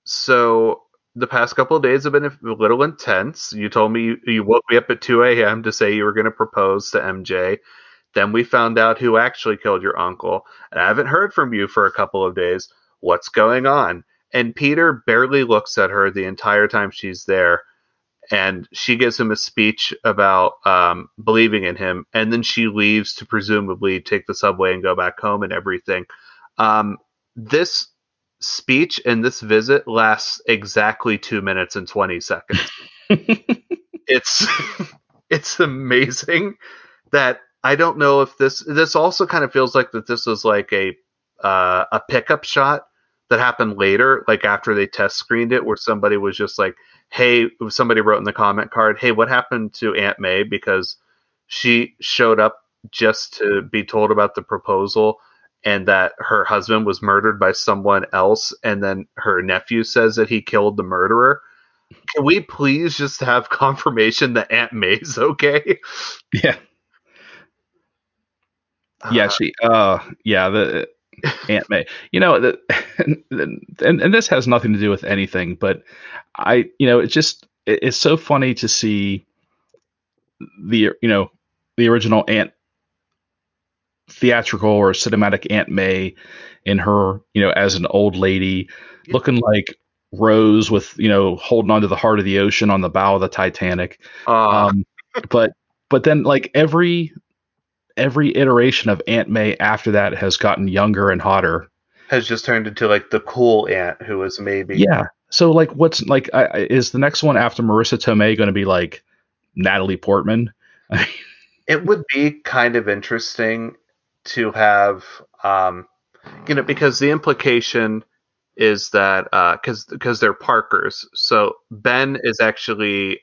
so the past couple of days have been a little intense. You told me you woke me up at 2 a.m. to say you were going to propose to MJ. Then we found out who actually killed your uncle. And I haven't heard from you for a couple of days. What's going on? And Peter barely looks at her the entire time she's there. And she gives him a speech about believing in him. And then she leaves to presumably take the subway and go back home and everything. This speech and this visit lasts exactly 2 minutes and 20 seconds. It's amazing that I don't know if this also kind of feels like that this was like a pickup shot that happened later, like after they test screened it, where somebody was just like, hey, somebody wrote in the comment card, hey, what happened to Aunt May? Because she showed up just to be told about the proposal and that her husband was murdered by someone else. And then her nephew says that he killed the murderer. Can we please just have confirmation that Aunt May's okay? Yeah. The Aunt May, and this has nothing to do with anything, but it's so funny to see the original Aunt, theatrical or cinematic Aunt May in her, as an old lady, looking like Rose with, holding onto the heart of the ocean on the bow of the Titanic. But then like every iteration of Aunt May after that has gotten younger and hotter. Has just turned into like the cool aunt who is maybe. Yeah. So like, what's like, is the next one after Marissa Tomei going to be like Natalie Portman? It would be kind of interesting to have, because the implication is that, because they're Parkers. So Ben is actually,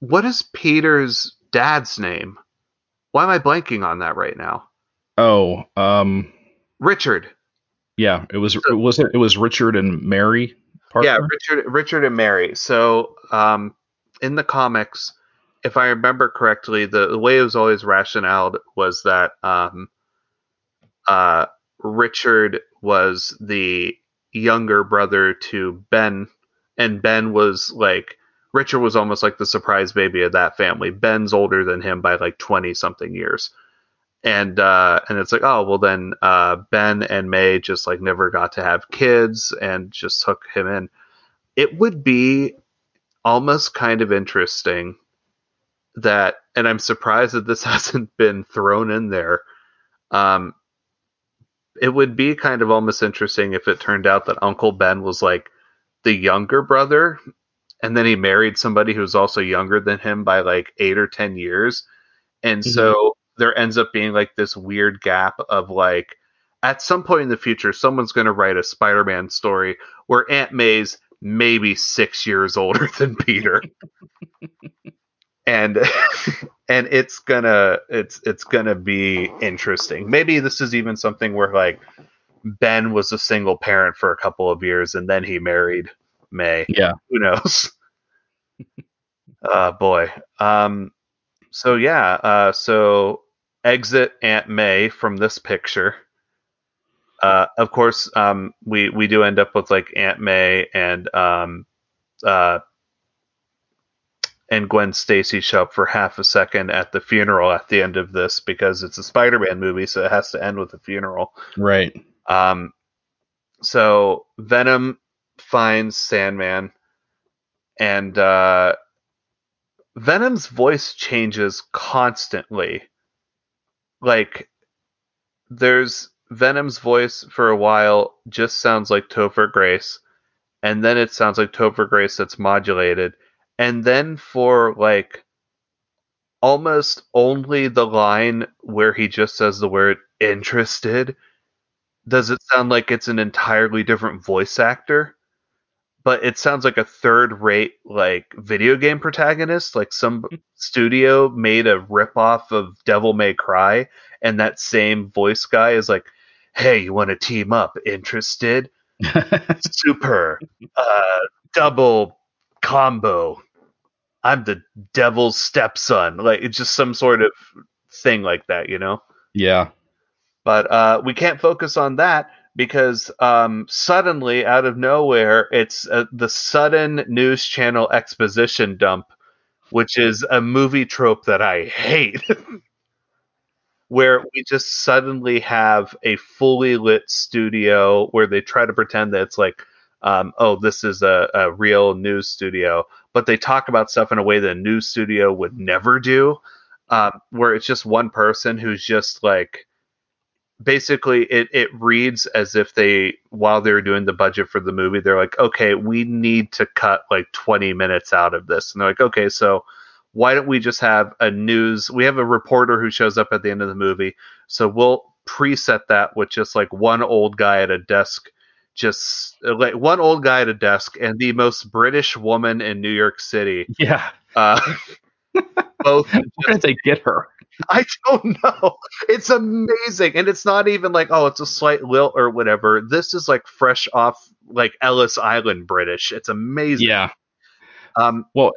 what is Peter's dad's name? Why am I blanking on that right now? Oh, Richard. Yeah, it was Richard and Mary Parker. Yeah, Richard and Mary. So, in the comics, if I remember correctly, the way it was always rationaled was that Richard was the younger brother to Ben, and Ben was like, Richard was almost like the surprise baby of that family. Ben's older than him by like 20 something years. And it's like, oh, well then, Ben and May just like never got to have kids and just took him in. It would be almost kind of interesting that, and I'm surprised that this hasn't been thrown in there. It would be kind of almost interesting if it turned out that Uncle Ben was like the younger brother, and then he married somebody who's also younger than him by like 8 or 10 years. And so there ends up being like this weird gap of like, at some point in the future, someone's going to write a Spider-Man story where Aunt May's maybe 6 years older than Peter. and it's gonna be interesting. Maybe this is even something where like Ben was a single parent for a couple of years and then he married May. Yeah, who knows? Boy. So exit Aunt May from this picture. Of course, we do end up with like Aunt May and Gwen Stacy show up for half a second at the funeral at the end of this, because it's a Spider-Man movie, so it has to end with a funeral. Right. So Venom finds Sandman, and Venom's voice changes constantly. Like, there's Venom's voice for a while just sounds like Topher Grace, and then it sounds like Topher Grace that's modulated, and then for like almost only the line where he just says the word interested, does it sound like it's an entirely different voice actor. But it sounds like a third-rate like video game protagonist, like some studio made a ripoff of Devil May Cry, and that same voice guy is like, "Hey, you want to team up? Interested? Super double combo. I'm the devil's stepson." Like it's just some sort of thing like that, you know? Yeah. But we can't focus on that. Because suddenly, out of nowhere, it's the sudden news channel exposition dump, which is a movie trope that I hate, where we just suddenly have a fully lit studio where they try to pretend that it's like, oh, this is a real news studio, but they talk about stuff in a way that a news studio would never do, where it's just one person who's just like, basically, it reads as if they, while they were doing the budget for the movie, they're like, okay, we need to cut like 20 minutes out of this. And they're like, okay, so why don't we just have we have a reporter who shows up at the end of the movie. So we'll preset that with just like one old guy at a desk, just like one old guy at a desk and the most British woman in New York City. Yeah. Both. Where did they get her? I don't know. It's amazing. And it's not even like, oh, it's a slight lilt or whatever. This is like fresh off like Ellis Island British. It's amazing. Yeah. Well,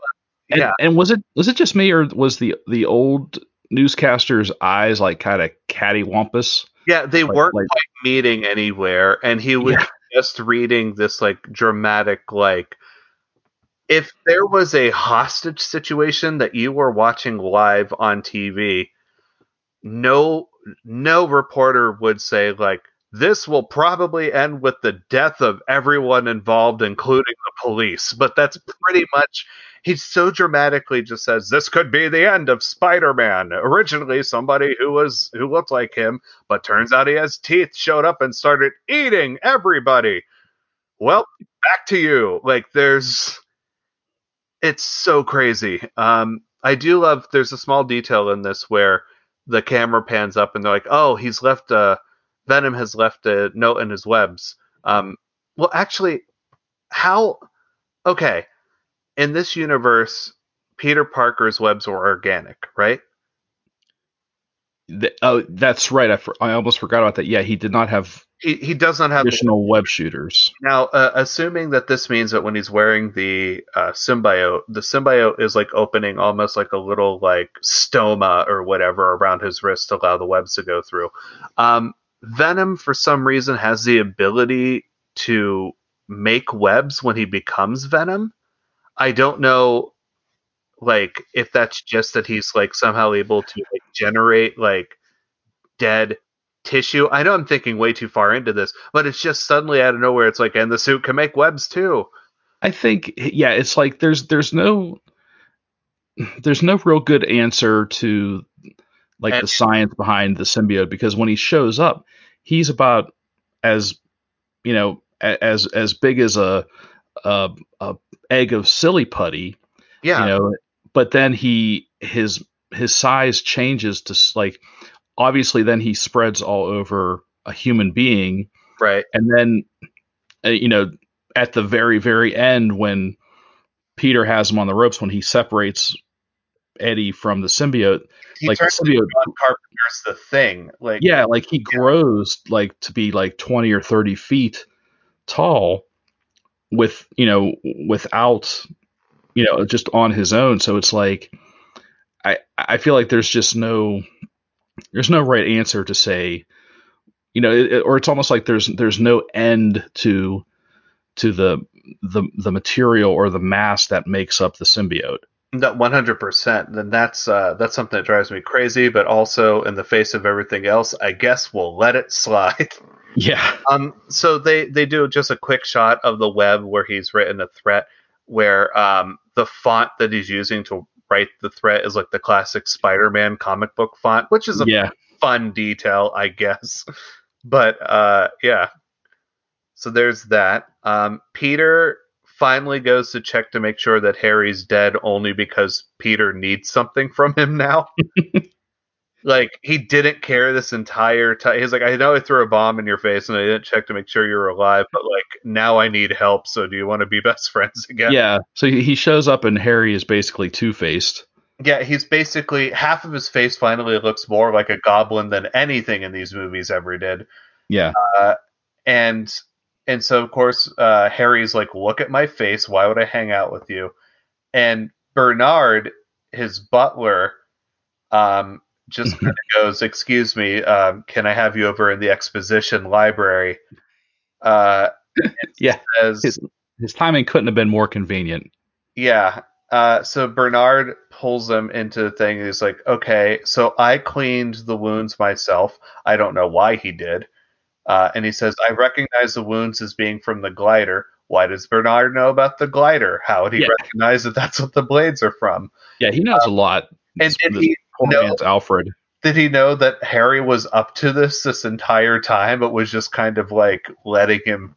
yeah. And was it just me, or was the old newscaster's eyes like kind of cattywampus? Yeah. They weren't quite meeting anywhere. And he was just reading this like dramatic, like, if there was a hostage situation that you were watching live on TV, no reporter would say, like, this will probably end with the death of everyone involved, including the police. But that's pretty much, he so dramatically just says, this could be the end of Spider-Man. Originally, somebody who looked like him, but turns out he has teeth, showed up and started eating everybody. Well, back to you. Like, it's so crazy. I do love, there's a small detail in this where the camera pans up and they're like, oh, Venom has left a note in his webs. Well, actually, okay. In this universe, Peter Parker's webs were organic, right? Oh, that's right. I almost forgot about that. Yeah, he did not have... He does not have additional web shooters. Now, assuming that this means that when he's wearing the symbiote is like opening almost like a little like stoma or whatever around his wrist to allow the webs to go through. Venom, for some reason, has the ability to make webs when he becomes Venom. I don't know, like, if that's just that he's like somehow able to like generate like dead tissue. I know I'm thinking way too far into this, but it's just suddenly out of nowhere. It's like, and the suit can make webs too. I think, yeah, it's like there's no real good answer to like the science behind the symbiote, because when he shows up, he's about as, you know, as big as a egg of silly putty. Yeah. You know, but then his size changes to like, obviously, then he spreads all over a human being. Right. And then, you know, at the very, very end, when Peter has him on the ropes, when he separates Eddie from the symbiote, he like turns the symbiote, John Carpenter's the Thing. Like, yeah, like he grows like to be like 20 or 30 feet tall with, you know, without, you know, just on his own. So it's like, I feel like there's just no... There's no right answer to say, you know, or it's almost like there's no end to the material or the mass that makes up the symbiote. That 100%. Then that's something that drives me crazy. But also, in the face of everything else, I guess we'll let it slide. Yeah. So they do just a quick shot of the web where he's written a threat, where the font that he's using to write the threat is like the classic Spider-Man comic book font, which is a fun detail, I guess. But, yeah. So there's that. Peter finally goes to check to make sure that Harry's dead only because Peter needs something from him now. Like, he didn't care this entire time. He's like, I know I threw a bomb in your face and I didn't check to make sure you were alive, but, like, now I need help, so do you want to be best friends again? Yeah, so he shows up and Harry is basically two-faced. Yeah, he's basically... half of his face finally looks more like a goblin than anything in these movies ever did. Yeah. And so, of course, Harry's like, look at my face, why would I hang out with you? And Bernard, his butler... just kind of goes, excuse me, can I have you over in the exposition library? Yeah, says, his timing couldn't have been more convenient. Yeah, so Bernard pulls him into the thing. And he's like, okay, so I cleaned the wounds myself. I don't know why he did. And he says, I recognize the wounds as being from the glider. Why does Bernard know about the glider? How would he recognize that that's what the blades are from? Yeah, he knows a lot. And he... Alfred. Did he know that Harry was up to this entire time, but was just kind of like letting him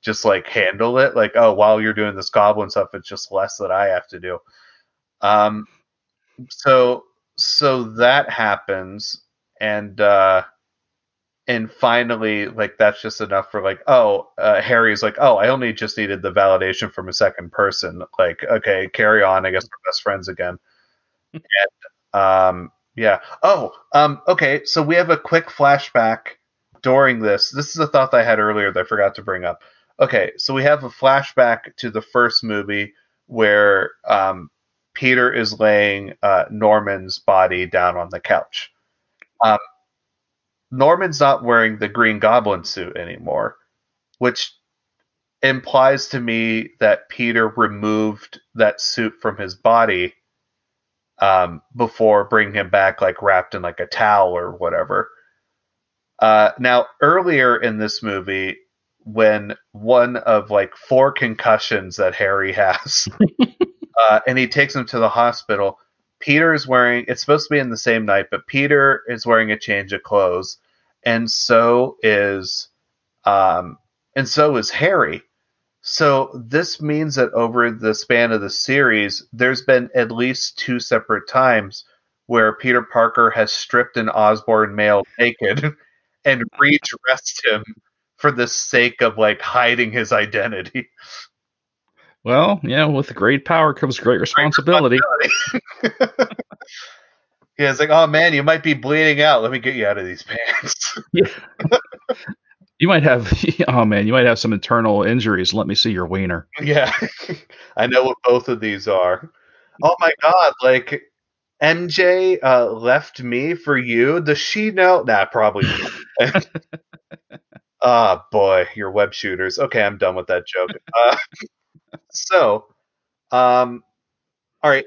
just like handle it? Like, oh, while you're doing this goblin stuff, it's just less that I have to do. So that happens, and finally, like, that's just enough for like, Harry's like, oh, I only just needed the validation from a second person. Like, okay, carry on. I guess we're best friends again. And okay, so we have a quick flashback during this. This is a thought that I had earlier that I forgot to bring up. Okay, so we have a flashback to the first movie where Peter is laying Norman's body down on the couch. Norman's not wearing the Green Goblin suit anymore, which implies to me that Peter removed that suit from his body before bringing him back, like, wrapped in, like, a towel or whatever. Now, earlier in this movie, when one of, like, 4 concussions that Harry has, and he takes him to the hospital, Peter is wearing... it's supposed to be in the same night, but Peter is wearing a change of clothes, and so is Harry. So this means that over the span of the series, there's been at least 2 separate times where Peter Parker has stripped an Osborn male naked and redressed him for the sake of, like, hiding his identity. Well, yeah, with great power comes great responsibility. Yeah, it's like, oh, man, you might be bleeding out. Let me get you out of these pants. Yeah. You might have some internal injuries. Let me see your wiener. Yeah. I know what both of these are. Oh my God. Like, MJ left me for you. Does she know? Nah, probably. Oh boy. Your web shooters. Okay. I'm done with that joke. All right.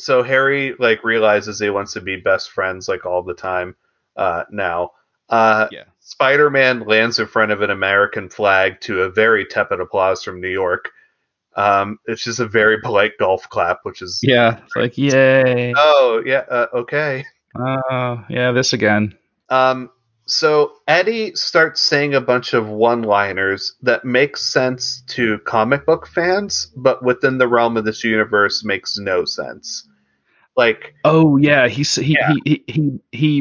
So Harry, like, realizes he wants to be best friends, like, all the time now. Yeah. Spider-Man lands in front of an American flag to a very tepid applause from New York. It's just a very polite golf clap, which is... yeah, it's like, yay. Oh, yeah, okay. Oh, yeah, this again. So Eddie starts saying a bunch of one-liners that make sense to comic book fans, but within the realm of this universe makes no sense. Like, oh yeah, he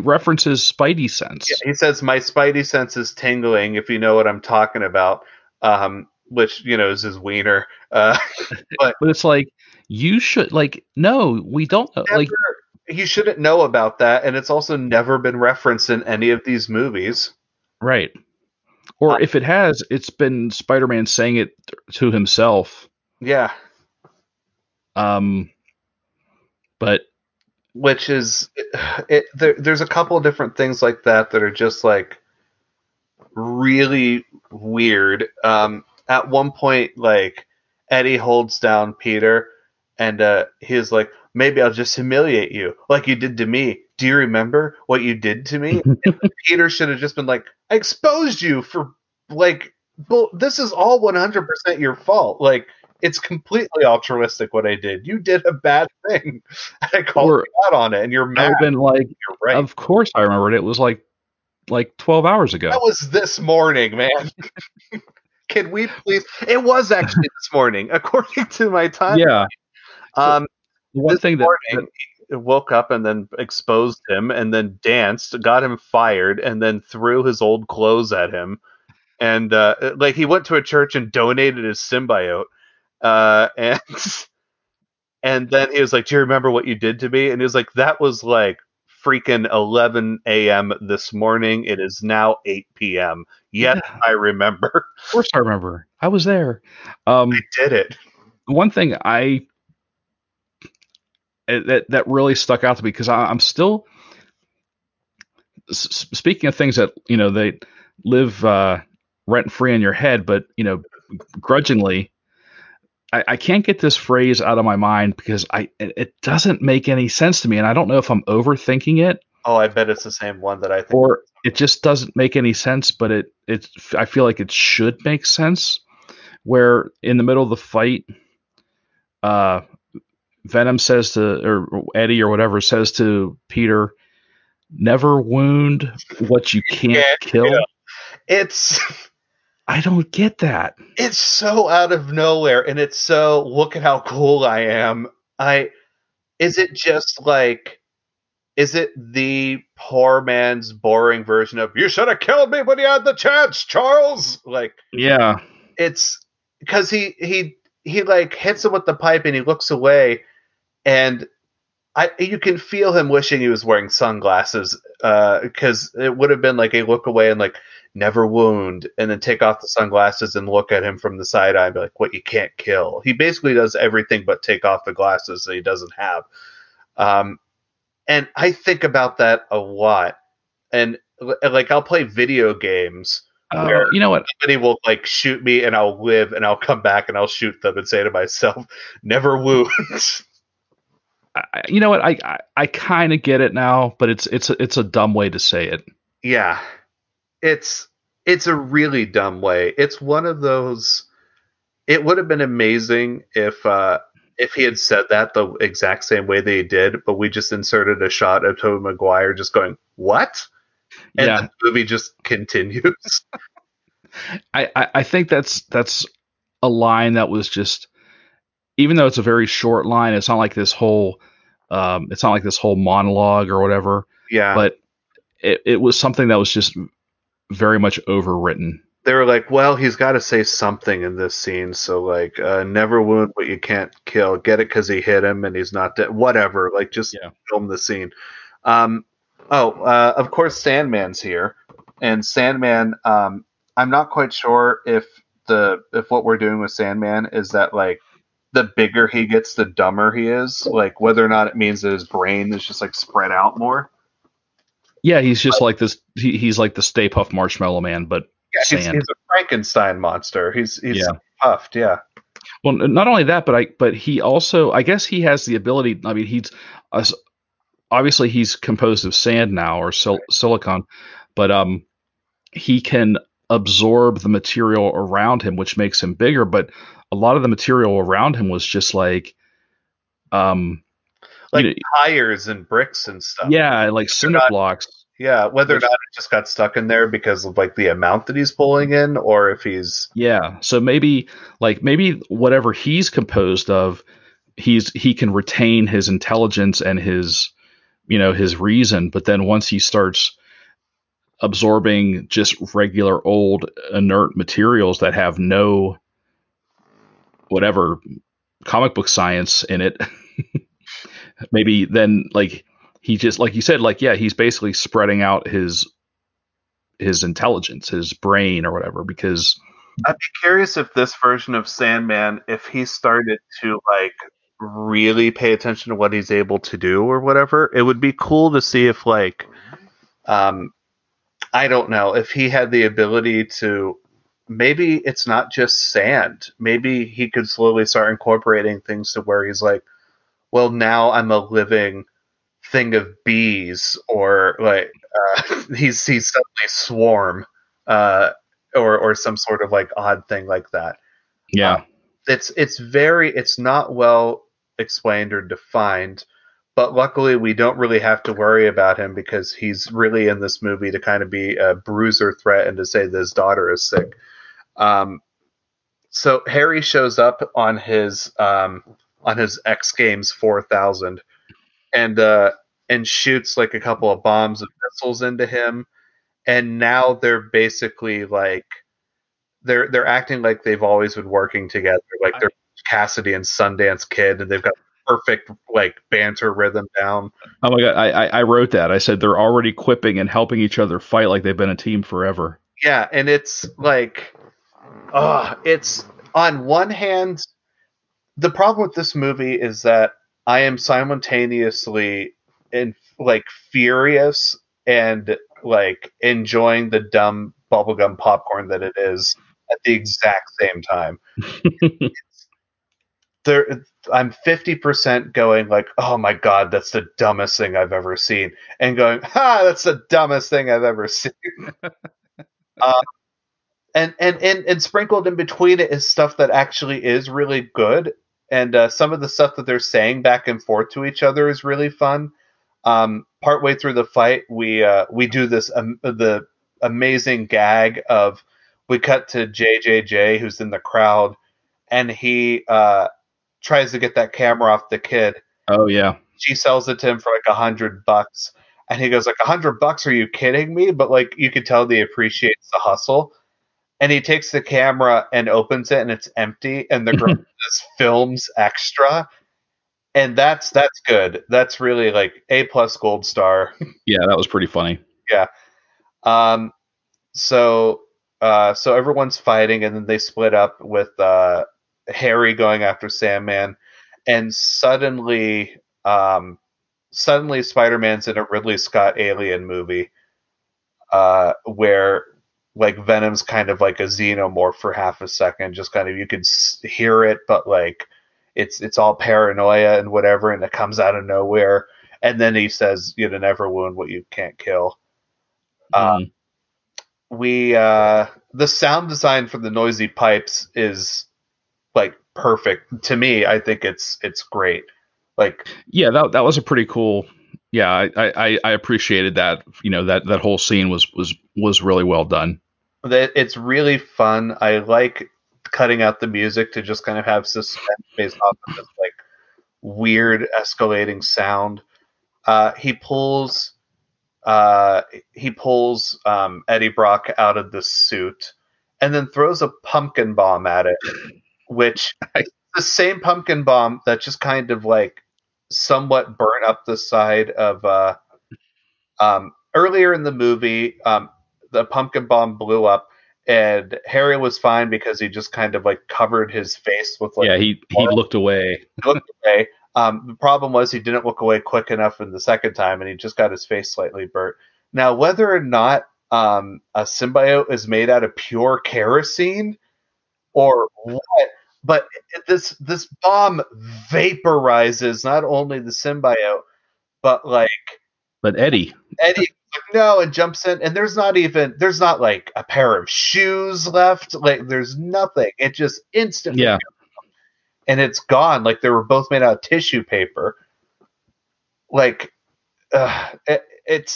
references Spidey sense. Yeah, he says my Spidey sense is tingling, if you know what I'm talking about, which, you know, is his wiener. But it's like, you should, like, no, we don't know. Like, you shouldn't know about that, and it's also never been referenced in any of these movies, right? Or if it has, it's been Spider-Man saying it to himself. Yeah. But which is there's a couple of different things like that that are just, like, really weird. At one point, like, Eddie holds down Peter and he's like, maybe I'll just humiliate you like you did to me. Do you remember what you did to me? And Peter should have just been like, I exposed you for, like, this is all 100% your fault. Like, it's completely altruistic what I did. You did a bad thing. I called you out on it, and you're mad. I've been like, you're right. Of course I remembered it. It was like 12 hours ago. That was this morning, man. Can we please? It was actually this morning, according to my time. Yeah. It woke up and then exposed him and then danced, got him fired, and then threw his old clothes at him. And like he went to a church and donated his symbiote. And then he was like, do you remember what you did to me? And he was like, that was like freaking 11 a.m. this morning. It is now 8 p.m. Yes, yeah. I remember. Of course I remember. I was there. I did it. One thing that really stuck out to me, because I'm still speaking of things that, you know, they live rent free in your head, but, you know, grudgingly, I can't get this phrase out of my mind because it doesn't make any sense to me. And I don't know if I'm overthinking it. Oh, I bet it's the same one that I think. Or it just doesn't make any sense, but I feel like it should make sense, where in the middle of the fight, Venom says or Eddie or whatever says to Peter, never wound what you can't kill. Yeah. I don't get that. It's so out of nowhere. And it's so, look at how cool I am. Is it the poor man's boring version of, you should have killed me when you had the chance, Charles? Like, yeah, it's because he like hits him with the pipe and he looks away, and you can feel him wishing he was wearing sunglasses, because it would have been like a look away and like never wound, and then take off the sunglasses and look at him from the side eye and be like, what you can't kill. He basically does everything but take off the glasses that he doesn't have. And I think about that a lot. And like, I'll play video games. Where you know what? Somebody will like shoot me, and I'll live, and I'll come back, and I'll shoot them, and say to myself, "Never wounds." You know what? I kind of get it now, but it's a dumb way to say it. Yeah, it's a really dumb way. It's one of those. It would have been amazing if he had said that the exact same way that he did, but we just inserted a shot of Tobey Maguire just going, "What?" And yeah. The movie just continues. I think that's a line that was just, even though it's a very short line, it's not like this whole monologue or whatever. Yeah. But it was something that was just very much overwritten. They were like, well, he's got to say something in this scene. So like, never wound what you can't kill. Get it, because he hit him and he's not dead. Whatever. Like, just film the scene. Of course, Sandman's here, and Sandman. I'm not quite sure if what we're doing with Sandman is that like the bigger he gets, the dumber he is. Like whether or not it means that his brain is just like spread out more. Yeah, he's just like this. He's like the Stay Puft Marshmallow Man, but yeah, he's a Frankenstein monster. He's puffed. Yeah. Well, not only that, but he also, I guess, he has the ability. I mean, obviously, he's composed of sand now, or silicon, but he can absorb the material around him, which makes him bigger. But a lot of the material around him was just like you know, tires and bricks and stuff. Yeah, like cinder blocks. Yeah, whether or not it just got stuck in there because of like the amount that he's pulling in, or if he's So maybe whatever he's composed of, he can retain his intelligence and his, you know, his reason. But then once he starts absorbing just regular old inert materials that have no whatever comic book science in it, maybe then like he just, like you said, like, yeah, he's basically spreading out his intelligence, his brain or whatever, because I'd be curious if this version of Sandman, if he started to like really pay attention to what he's able to do or whatever. It would be cool to see if like I don't know, if he had the ability to, maybe it's not just sand, maybe he could slowly start incorporating things to where he's like, well, now I'm a living thing of bees, or like he's suddenly swarm or some sort of like odd thing like that. Yeah. It's not well explained or defined, but luckily we don't really have to worry about him because he's really in this movie to kind of be a bruiser threat and to say that his daughter is sick. So Harry shows up on his X Games 4000 and shoots like a couple of bombs and missiles into him. And now they're basically like they're acting like they've always been working together. Like they're Cassidy and Sundance Kid, and they've got perfect like banter rhythm down. Oh my God. I wrote that. I said, they're already quipping and helping each other fight like they've been a team forever. Yeah. And it's like, it's on one hand, the problem with this movie is that I am simultaneously in like furious and like enjoying the dumb bubblegum popcorn that it is at the exact same time. There, I'm 50% going like, oh my God, that's the dumbest thing I've ever seen. And going, that's the dumbest thing I've ever seen. And sprinkled in between it is stuff that actually is really good. And some of the stuff that they're saying back and forth to each other is really fun. Partway through the fight, we do this the amazing gag of we cut to JJJ, who's in the crowd, and he tries to get that camera off the kid. Oh yeah, she sells it to him for like $100, and he goes like, $100? Are you kidding me? But like you could tell he appreciates the hustle. And he takes the camera and opens it, and it's empty. And the girl just films extra, and that's good. That's really like A+ gold star. Yeah, that was pretty funny. Yeah. So everyone's fighting, and then they split up with Harry going after Sandman, and suddenly Spider-Man's in a Ridley Scott alien movie, where. Like Venom's kind of like a xenomorph for half a second, just kind of, you could hear it, but like it's all paranoia and whatever. And it comes out of nowhere. And then he says, you know, never wound what you can't kill. The sound design for the noisy pipes is like perfect to me. I think it's great. Like, yeah, that was a pretty cool, yeah. I appreciated that. You know, that whole scene was really well done. It's really fun. I like cutting out the music to just kind of have suspense based off of this like weird escalating sound. He pulls Eddie Brock out of the suit and then throws a pumpkin bomb at it, which is the same pumpkin bomb that just kind of like somewhat burn up the side of earlier in the movie. The pumpkin bomb blew up, and Harry was fine because he just kind of like covered his face with like, yeah, he looked away. The problem was he didn't look away quick enough in the second time, and he just got his face slightly burnt. Now, whether or not a symbiote is made out of pure kerosene or what, but this bomb vaporizes not only the symbiote, but Eddie. No, and jumps in, and there's not like a pair of shoes left. Like there's nothing. It just instantly, yeah, and it's gone. Like they were both made out of tissue paper. Like it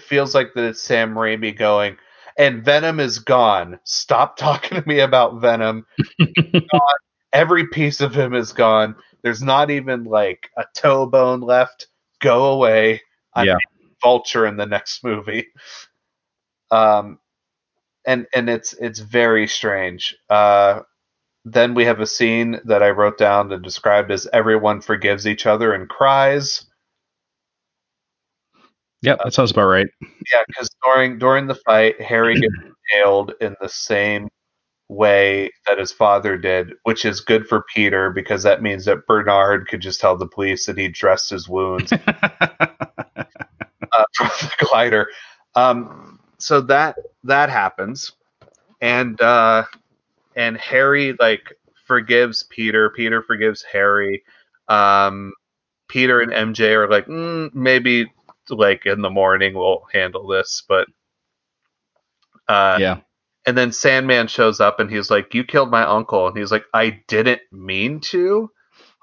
feels like that it's Sam Raimi going, and Venom is gone. Stop talking to me about Venom. Every piece of him is gone. There's not even like a toe bone left. Go away. I'm Vulture in the next movie. And it's very strange. Then we have a scene that I wrote down and described as everyone forgives each other and cries. Yeah, that sounds about right. Yeah, because during the fight, Harry gets nailed in the same way that his father did, which is good for Peter because that means that Bernard could just tell the police that he dressed his wounds from the glider. So that happens, and Harry like forgives Peter. Peter forgives Harry. Peter and MJ are like, maybe like in the morning we'll handle this, but yeah. And then Sandman shows up and he's like, you killed my uncle. And he's like, I didn't mean to.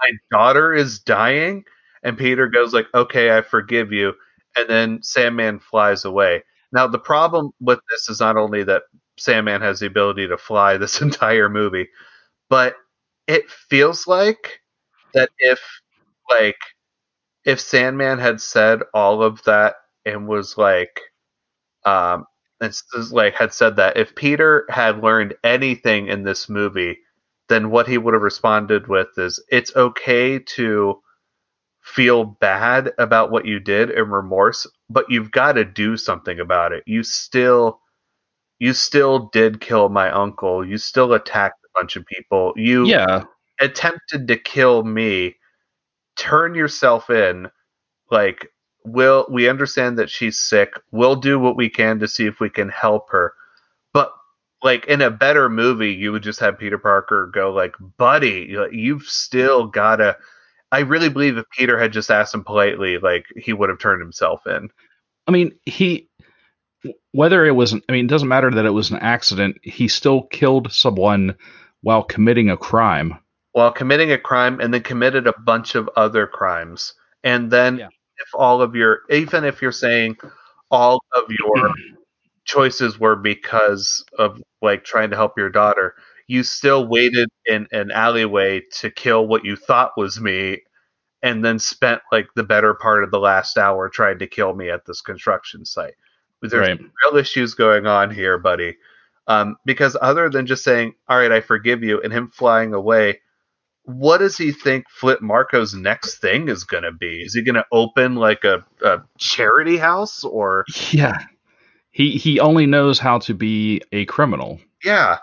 My daughter is dying. And Peter goes like, okay, I forgive you. And then Sandman flies away. Now, the problem with this is not only that Sandman has the ability to fly this entire movie. But it feels like that if Sandman had said all of that and was like, had said that if Peter had learned anything in this movie, then what he would have responded with is, it's okay to feel bad about what you did and remorse, but you've got to do something about it. You still did kill my uncle. You still attacked a bunch of people. You attempted to kill me. Turn yourself in. We understand that she's sick. We'll do what we can to see if we can help her. But in a better movie, you would just have Peter Parker go buddy, you've still got to. I really believe if Peter had just asked him politely, he would have turned himself in. I mean, it doesn't matter that it was an accident. He still killed someone while committing a crime. And then committed a bunch of other crimes. And then even if you're saying all of your choices were because of trying to help your daughter, you still waited in an alleyway to kill what you thought was me, and then spent the better part of the last hour trying to kill me at this construction site. There's real issues going on here, buddy. Because other than just saying, all right, I forgive you, and him flying away, what does he think Flip Marco's next thing is going to be? Is he going to open a charity house or? Yeah. He only knows how to be a criminal. Yeah.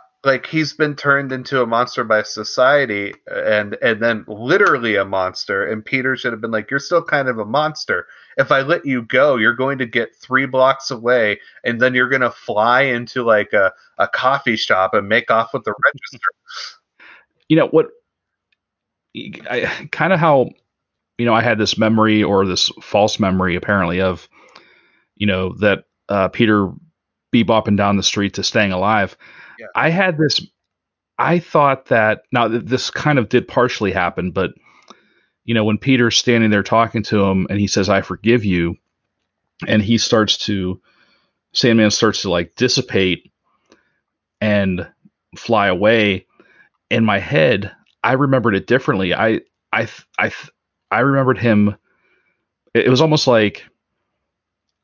He's been turned into a monster by society and then literally a monster. And Peter should have been you're still kind of a monster. If I let you go, you're going to get 3 blocks away, and then you're going to fly into a coffee shop and make off with the register. I had this memory, or this false memory apparently, of, that Peter bebopping down the street to Staying Alive. Yeah. I thought that, now this kind of did partially happen, but when Peter's standing there talking to him and he says, I forgive you. And he Sandman starts to dissipate and fly away. In my head, I remembered it differently. I remembered him. It was almost again,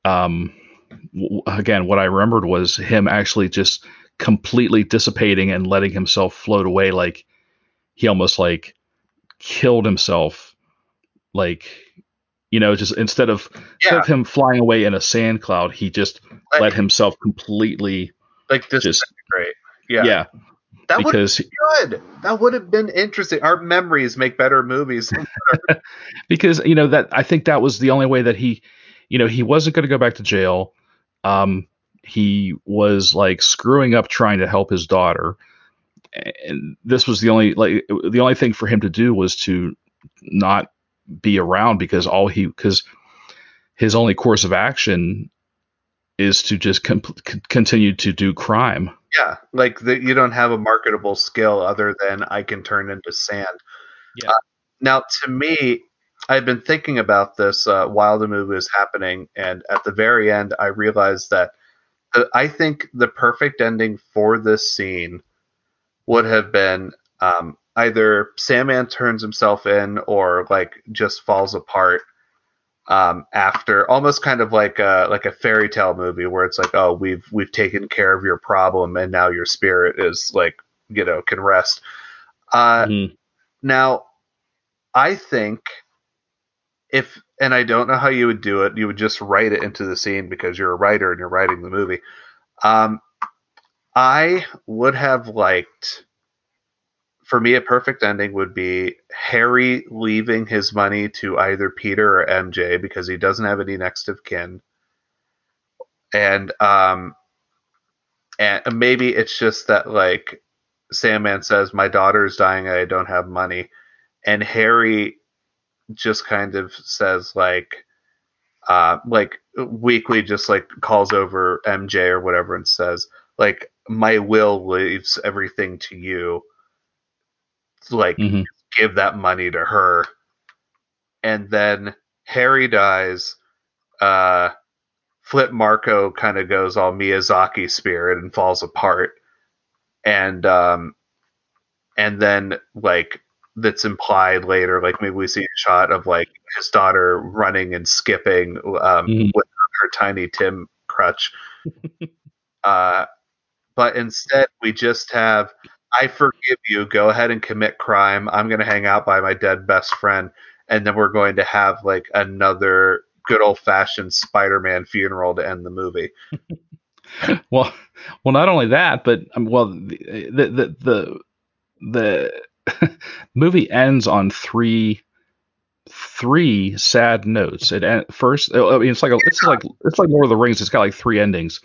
what I remembered was him actually just completely dissipating and letting himself float away. He almost killed himself. Just instead of him flying away in a sand cloud, he just let himself completely disintegrate. Yeah. That would have been good. That would have been interesting. Our memories make better movies. Because, I think that was the only way that he, he wasn't going to go back to jail. He was screwing up trying to help his daughter. And this was the only thing for him to do was to not be around, because his only course of action is to just continue to do crime. Yeah, you don't have a marketable skill other than I can turn into sand. Yeah. Now, to me, I've been thinking about this while the movie was happening, and at the very end, I realized that I think the perfect ending for this scene would have been either Sandman turns himself in or just falls apart after, almost kind of like a fairy tale movie where it's oh, we've taken care of your problem and now your spirit is can rest. Now, I think and I don't know how you would do it. You would just write it into the scene because you're a writer and you're writing the movie. I would have liked, for me, a perfect ending would be Harry leaving his money to either Peter or MJ because he doesn't have any next of kin. And maybe it's just that Sandman says, my daughter is dying. I don't have money. And Harry just kind of says weakly just calls over MJ or whatever and says my will leaves everything to you. Give that money to her. And then Harry dies. Flip Marco kind of goes all Miyazaki spirit and falls apart. And then like that's implied later, like maybe we see a shot of like his daughter running and skipping with her Tiny Tim crutch. But instead we just have, I forgive you, go ahead and commit crime. I'm going to hang out by my dead best friend. And then we're going to have like another good old fashioned Spider-Man funeral to end the movie. Well, not only that, but the movie ends on three sad notes. It's like Lord of the Rings. It's got like three endings.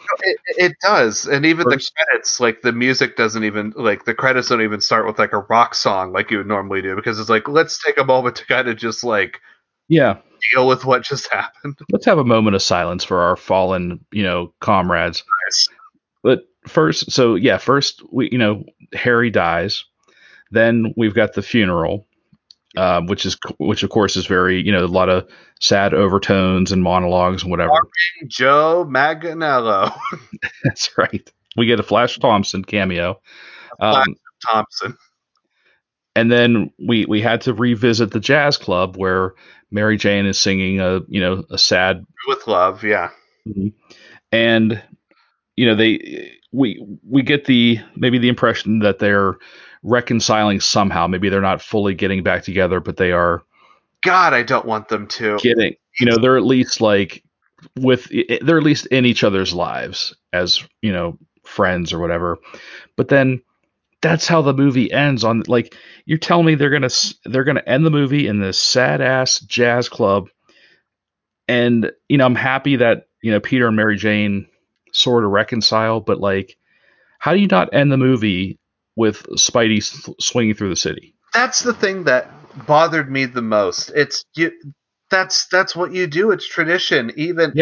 It does, and even first, the credits, like the music doesn't even like the credits don't even start with like a rock song like you would normally do, because it's like, let's take a moment to kind of just like deal with what just happened. Let's have a moment of silence for our fallen comrades. Nice. But first we Harry dies. Then we've got the funeral, which of course is very, a lot of sad overtones and monologues and whatever. Joe Maganello. That's right. We get a Flash Thompson cameo. Thompson. And then we had to revisit the jazz club where Mary Jane is singing a sad with love. Yeah. And, we get maybe the impression that they're reconciling somehow. Maybe they're not fully getting back together, but they are. God, I don't want them to. Kidding. They're at least like they're at least in each other's lives as, friends or whatever. But then that's how the movie ends on. Like, you're telling me they're going to end the movie in this sad ass jazz club. And, I'm happy that, Peter and Mary Jane sort of reconcile, but like, how do you not end the movie with Spidey swinging through the city? That's the thing that bothered me the most. It's you. That's what you do. It's tradition. Even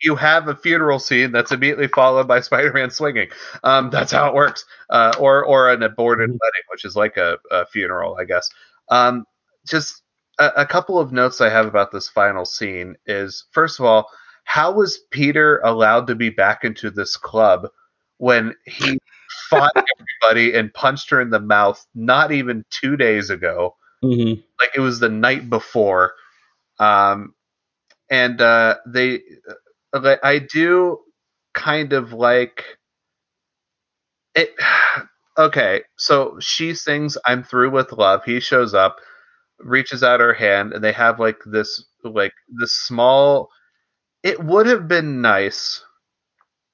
you have a funeral scene that's immediately followed by Spider-Man swinging. That's how it works. Or an aborted wedding, which is like a funeral, I guess. Just a couple of notes I have about this final scene is, first of all, how was Peter allowed to be back into this club when he fought everybody and punched her in the mouth not even 2 days ago? Mm-hmm. Like, it was the night before. I do kind of like it. Okay, so she sings I'm Through With Love. He shows up, reaches out her hand, and they have like this small, it would have been nice,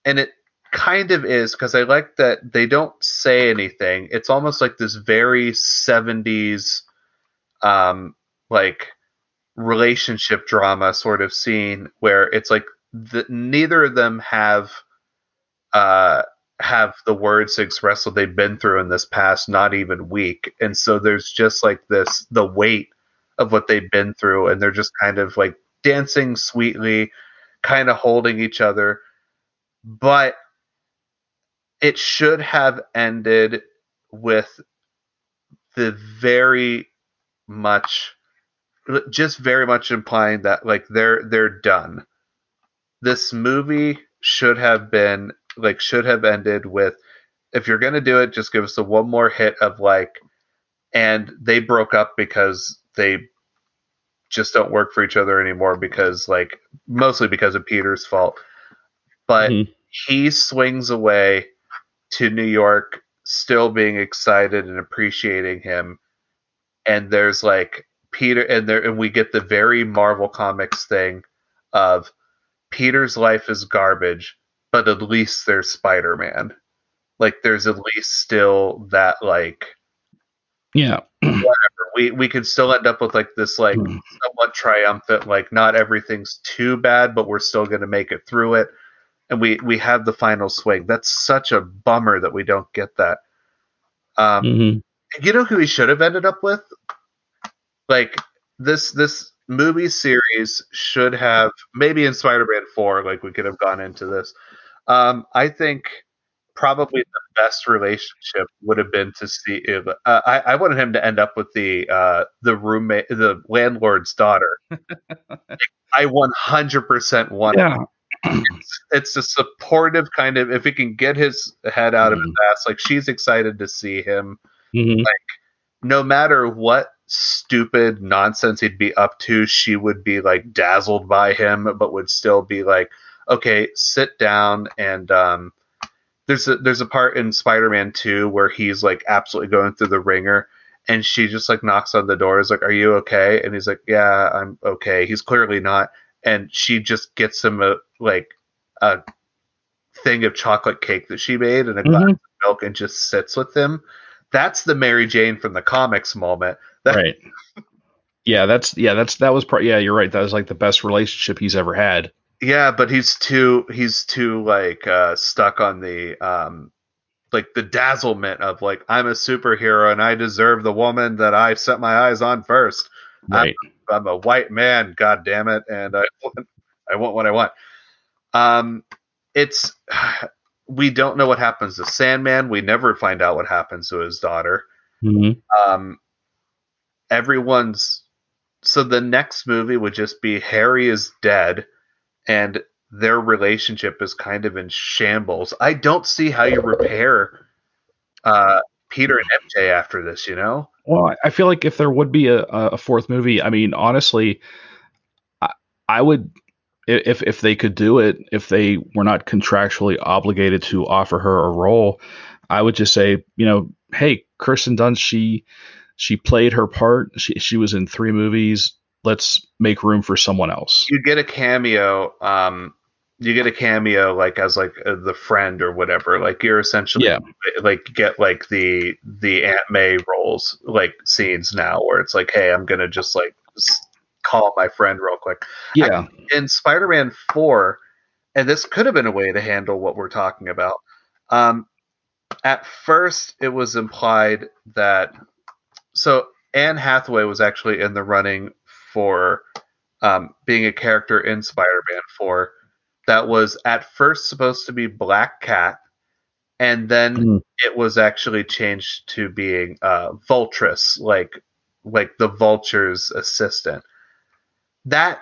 and it kind of is, because I like that they don't say anything. It's almost like this very 70s like relationship drama sort of scene where it's like neither of them have the words to express what they've been through in this past not even week, and so there's just like this, the weight of what they've been through, and they're just kind of like dancing sweetly, kind of holding each other. But it should have ended with the very much implying that like they're done. This movie should have ended with, if you're going to do it, just give us the one more hit of like, and they broke up because they just don't work for each other anymore, because like, mostly because of Peter's fault. But he swings away to New York, still being excited and appreciating him. And there's like Peter, and we get the very Marvel Comics thing of Peter's life is garbage, but at least there's Spider-Man. Like, there's at least still that like, whatever. We could still end up with like this like somewhat triumphant, like, not everything's too bad, but we're still going to make it through it. And we have the final swing. That's such a bummer that we don't get that. You know who he should have ended up with? Like, this movie series should have, maybe in Spider-Man 4, like, we could have gone into this. I think probably the best relationship would have been to see if, I wanted him to end up with the roommate, the landlord's daughter. I 100% wanted him. it's a supportive kind of, if he can get his head out of his ass, like she's excited to see him. Like no matter what stupid nonsense he'd be up to, she would be like dazzled by him, but would still be like, okay, sit down. And there's a part in Spider-Man 2 where he's like absolutely going through the ringer, and she just like knocks on the door, is like, are you okay? And he's like, yeah, I'm okay. He's clearly not. And she just gets him a thing of chocolate cake that she made and a glass of milk, and just sits with him. That's the Mary Jane from the comics moment. Right. Yeah, you're right. That was like the best relationship he's ever had. Yeah, but he's too like stuck on the like the dazzlement of like, I'm a superhero and I deserve the woman that I set my eyes on first. Right. I'm a white man, god damn it, and I want what I want. It's we don't know what happens to Sandman. We never find out what happens to his daughter. So the next movie would just be Harry is dead, and their relationship is kind of in shambles. I don't see how you repair Peter and MJ after this, you know? Well, I feel like if there would be a fourth movie, I mean, honestly, I would, if they could do it, if they were not contractually obligated to offer her a role, I would just say, you know, hey, Kirsten Dunst, she played her part. She was in 3 movies. Let's make room for someone else. You get a cameo. Like as like the friend or whatever. Like you're essentially like get like the Aunt May roles, like scenes now where it's like, hey, I'm gonna just like call my friend real quick. Yeah. In Spider-Man 4, and this could have been a way to handle what we're talking about. At first, it was implied that so Anne Hathaway was actually in the running for being a character in Spider-Man 4 that was at first supposed to be Black Cat, and then it was actually changed to being Vultress, like the Vulture's assistant. That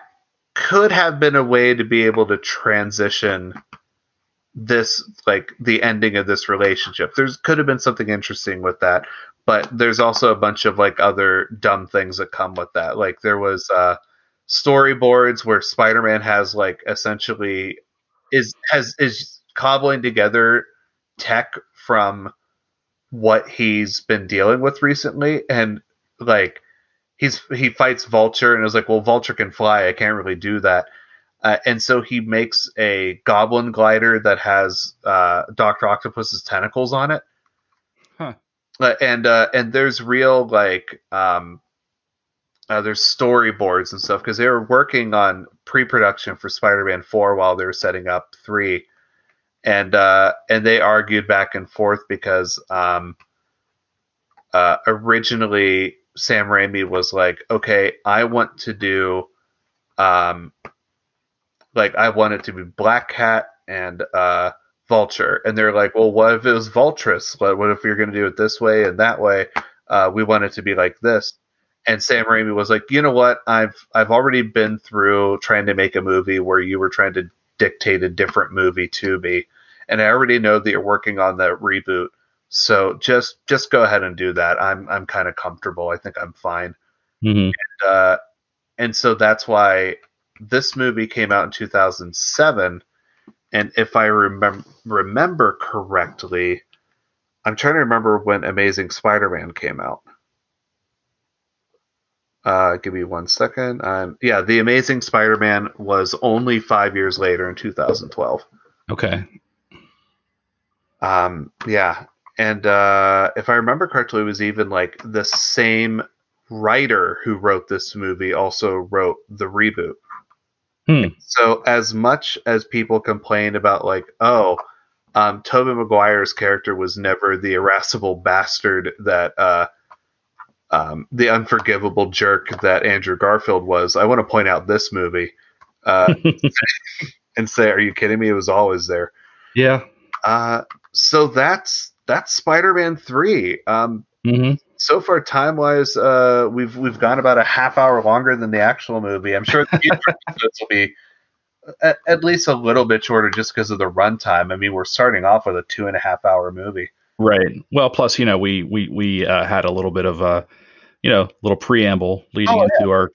could have been a way to be able to transition this, like the ending of this relationship. There could have been something interesting with that. But there's also a bunch of like other dumb things that come with that. Like there was storyboards where Spider-Man has like essentially is cobbling together tech from what he's been dealing with recently, and like he fights Vulture and is like, well, Vulture can fly. I can't really do that. And so he makes a goblin glider that has Dr. Octopus's tentacles on it. And there's real like there's storyboards and stuff because they were working on pre-production for Spider-Man 4 while they were setting up 3, and they argued back and forth because originally Sam Raimi was like, okay, I want to do like I want it to be Black Cat and Vulture, and they're like, well, what if it was Vultress? What if you're going to do it this way and that way? We want it to be like this. And Sam Raimi was like, you know what? I've already been through trying to make a movie where you were trying to dictate a different movie to me, and I already know that you're working on that reboot. So just go ahead and do that. I'm kind of comfortable. I think I'm fine. And so that's why this movie came out in 2007. And if I remember correctly, I'm trying to remember when Amazing Spider-Man came out. Give me one second. Yeah, The Amazing Spider-Man was only 5 years later in 2012. Okay. Yeah. And if I remember correctly, it was even like the same writer who wrote this movie also wrote the reboot. So as much as people complain about like, oh, Tobey Maguire's character was never the irascible bastard that the unforgivable jerk that Andrew Garfield was, I want to point out this movie and say, are you kidding me? It was always there. Yeah. So that's Spider-Man 3. So far, time-wise, we've gone about a half hour longer than the actual movie. I'm sure the future episodes will be at least a little bit shorter just because of the runtime. I mean, we're starting off with a 2.5 hour movie. Right. Well, plus, you know, we had a little bit of a, you know, little preamble leading into our,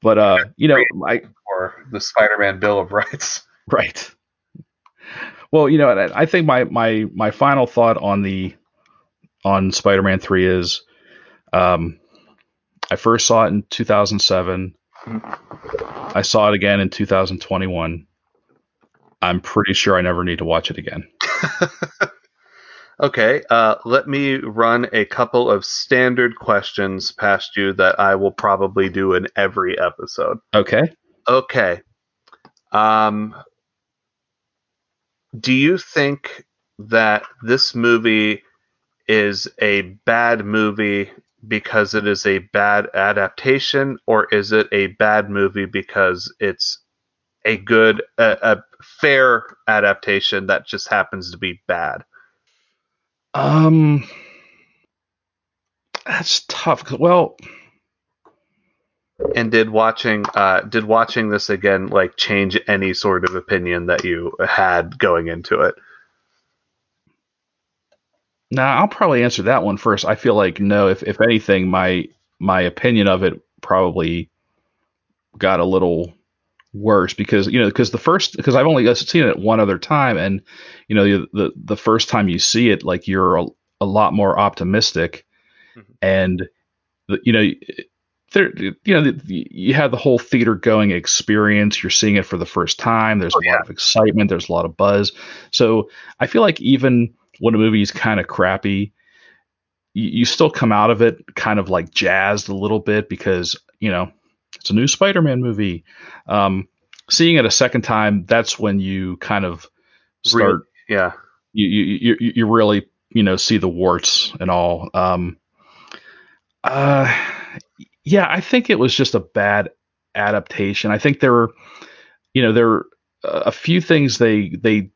but, you know, like or the Spider-Man Bill of Rights. Right. Well, you know, I think my final thought on Spider-Man 3 is, I first saw it in 2007. I saw it again in 2021. I'm pretty sure I never need to watch it again. Okay, let me run a couple of standard questions past you that I will probably do in every episode. Okay. Do you think that this movie is a bad movie because it is a bad adaptation, or is it a bad movie because it's a good, a fair adaptation that just happens to be bad? That's tough. Well, and did watching this again, like, change any sort of opinion that you had going into it? Nah, I'll probably answer that one first. I feel like no. If anything, my opinion of it probably got a little worse because I've only seen it one other time, and you know, the first time you see it, like, you're a lot more optimistic, mm-hmm. and you know, there, you know, you have the whole theater going experience. You're seeing it for the first time. There's a lot of excitement. There's a lot of buzz. So I feel like even when a movie is kind of crappy, you still come out of it kind of like jazzed a little bit because, you know, it's a new Spider-Man movie. Seeing it a second time, that's when you kind of start, really, yeah. You really, you know, see the warts and all. Yeah, I think it was just a bad adaptation. I think there were, you know, there were a few things they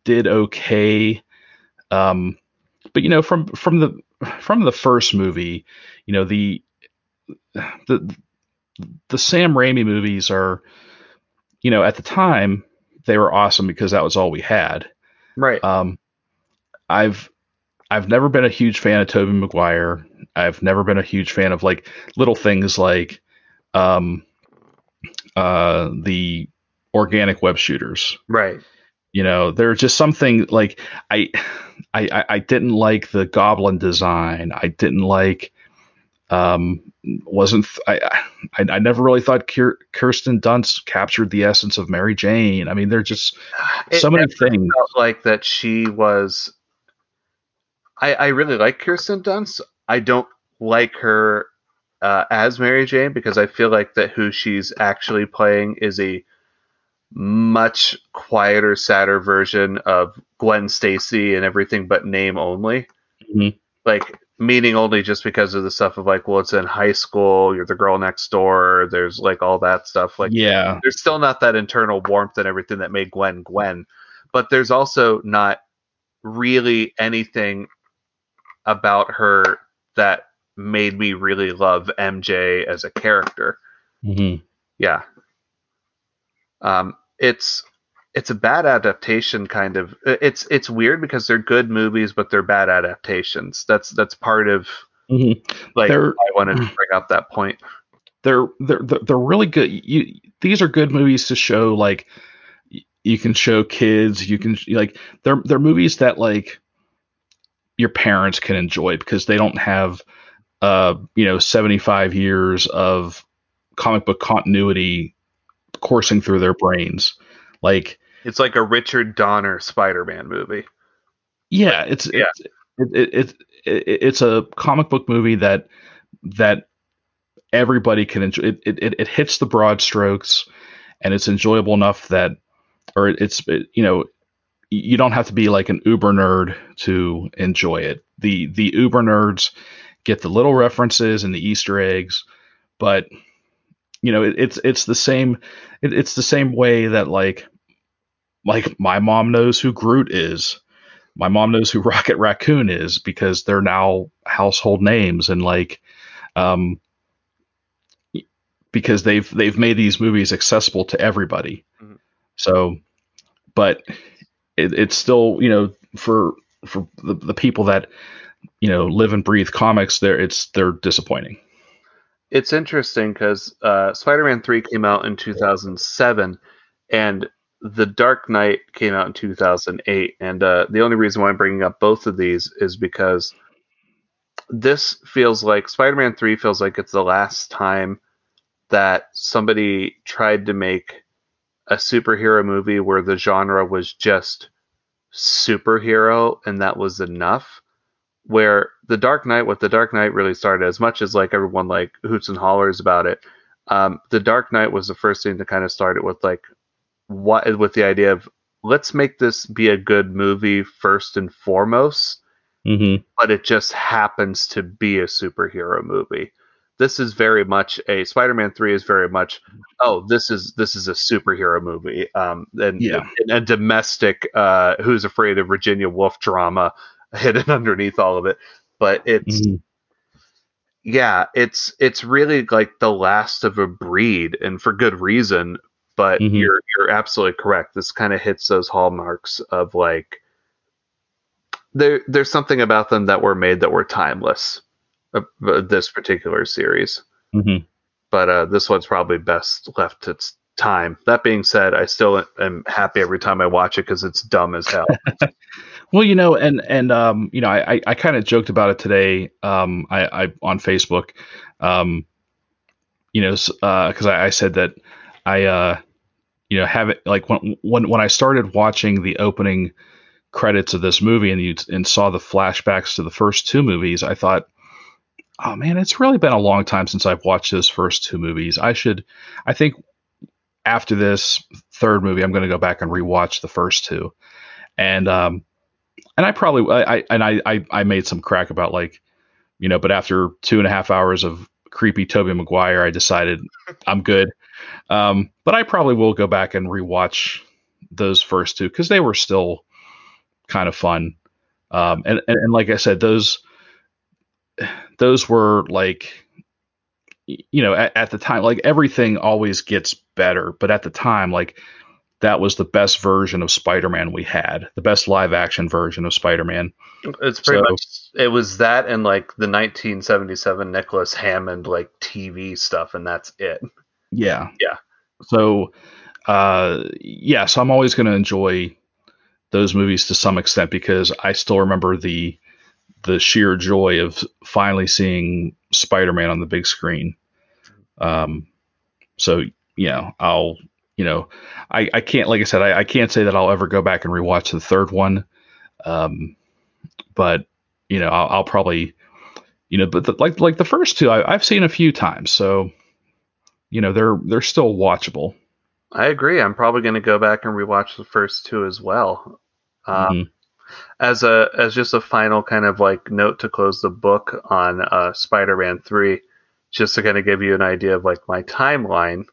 did okay, but you know, from the first movie, you know, the Sam Raimi movies are, you know, at the time they were awesome because that was all we had. Right. I've never been a huge fan of Tobey Maguire. I've never been a huge fan of, like, little things like the organic web shooters. Right. You know, there's just something like I didn't like the goblin design. I didn't like. I never really thought Kirsten Dunst captured the essence of Mary Jane. I mean, they're just so many things. Felt like that she was. I really like Kirsten Dunst. I don't like her as Mary Jane because I feel like that who she's actually playing is a much quieter, sadder version of Gwen Stacy and everything but name only. Mm-hmm. Like, meaning only just because of the stuff of, like, well, it's in high school, you're the girl next door, there's, like, all that stuff. Like, yeah, there's still not that internal warmth and everything that made Gwen, but there's also not really anything about her that made me really love MJ as a character. Mm-hmm. Yeah. It's a bad adaptation, kind of. It's weird because they're good movies, but they're bad adaptations. That's part of, mm-hmm. like, I wanted to bring up that point. They're really good. These are good movies to show, like, you can show kids, you can, like, they're movies that, like, your parents can enjoy because they don't have, you know, 75 years of comic book continuity coursing through their brains. Like, it's like a Richard Donner Spider-Man movie. Yeah. It's a comic book movie that everybody can enjoy. It hits the broad strokes and it's enjoyable enough that, or you know, you don't have to be like an uber nerd to enjoy it. The uber nerds get the little references and the Easter eggs, but you know, it's the same way that like my mom knows who Groot is. My mom knows who Rocket Raccoon is because they're now household names. And like, because they've made these movies accessible to everybody. Mm-hmm. So, but it's still, you know, for the people that, you know, live and breathe comics, they're disappointing. It's interesting because Spider-Man 3 came out in 2007 and The Dark Knight came out in 2008. And the only reason why I'm bringing up both of these is because this feels like Spider-Man 3 feels like it's the last time that somebody tried to make a superhero movie where the genre was just superhero and that was enough. Where The Dark Knight really started, as much as like everyone like hoots and hollers about it, The Dark Knight was the first thing to kind of start it with with the idea of let's make this be a good movie first and foremost, but it just happens to be a superhero movie. This is very much a Spider-Man 3 is very much this is a superhero movie, and a domestic Who's Afraid of Virginia Woolf drama hidden underneath all of it. But it's it's really like the last of a breed, and for good reason. But you're absolutely correct. This kind of hits those hallmarks of like there's something about them that were made that were timeless. This particular series, but this one's probably best left its time. That being said, I still am happy every time I watch it because it's dumb as hell. Well, you know, and you know, I kind of joked about it today. I on Facebook, you know, because I said that I, you know, have it like when I started watching the opening credits of this movie and saw the flashbacks to the first two movies, I thought, oh man, it's really been a long time since I've watched those first two movies. I think after this third movie, I'm going to go back and rewatch the first two. And I made some crack about like, you know, but after 2.5 hours of creepy Tobey Maguire, I decided I'm good. But I probably will go back and rewatch those first two because they were still kind of fun. And like I said, those were like, you know, at the time, like everything always gets better, but at the time, like that was the best version of Spider-Man we had, the best live action version of Spider-Man. It's it was that and like the 1977 Nicholas Hammond, like TV stuff. And that's it. Yeah. Yeah. So, so I'm always going to enjoy those movies to some extent because I still remember the sheer joy of finally seeing Spider-Man on the big screen. So, you know, I'll, you know, I can't, like I said, I can't say that I'll ever go back and rewatch the third one. But you know, I'll probably, you know, but like the first two I've seen a few times, so, you know, they're still watchable. I agree. I'm probably going to go back and rewatch the first two as well. As just a final kind of like note to close the book on Spider-Man 3, just to kind of give you an idea of like my timeline,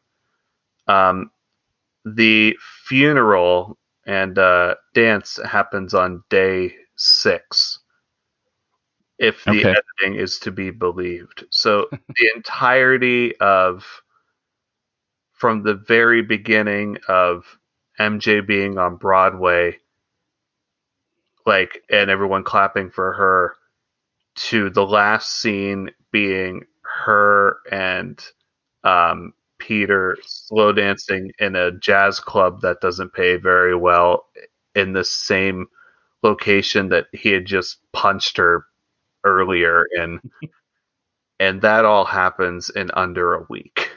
the funeral and dance happens on day 6, if the editing is to be believed. So the entirety of from the very beginning of MJ being on Broadway, like, and everyone clapping for her, to the last scene being her and Peter slow dancing in a jazz club that doesn't pay very well in the same location that he had just punched her earlier in. And that all happens in under a week.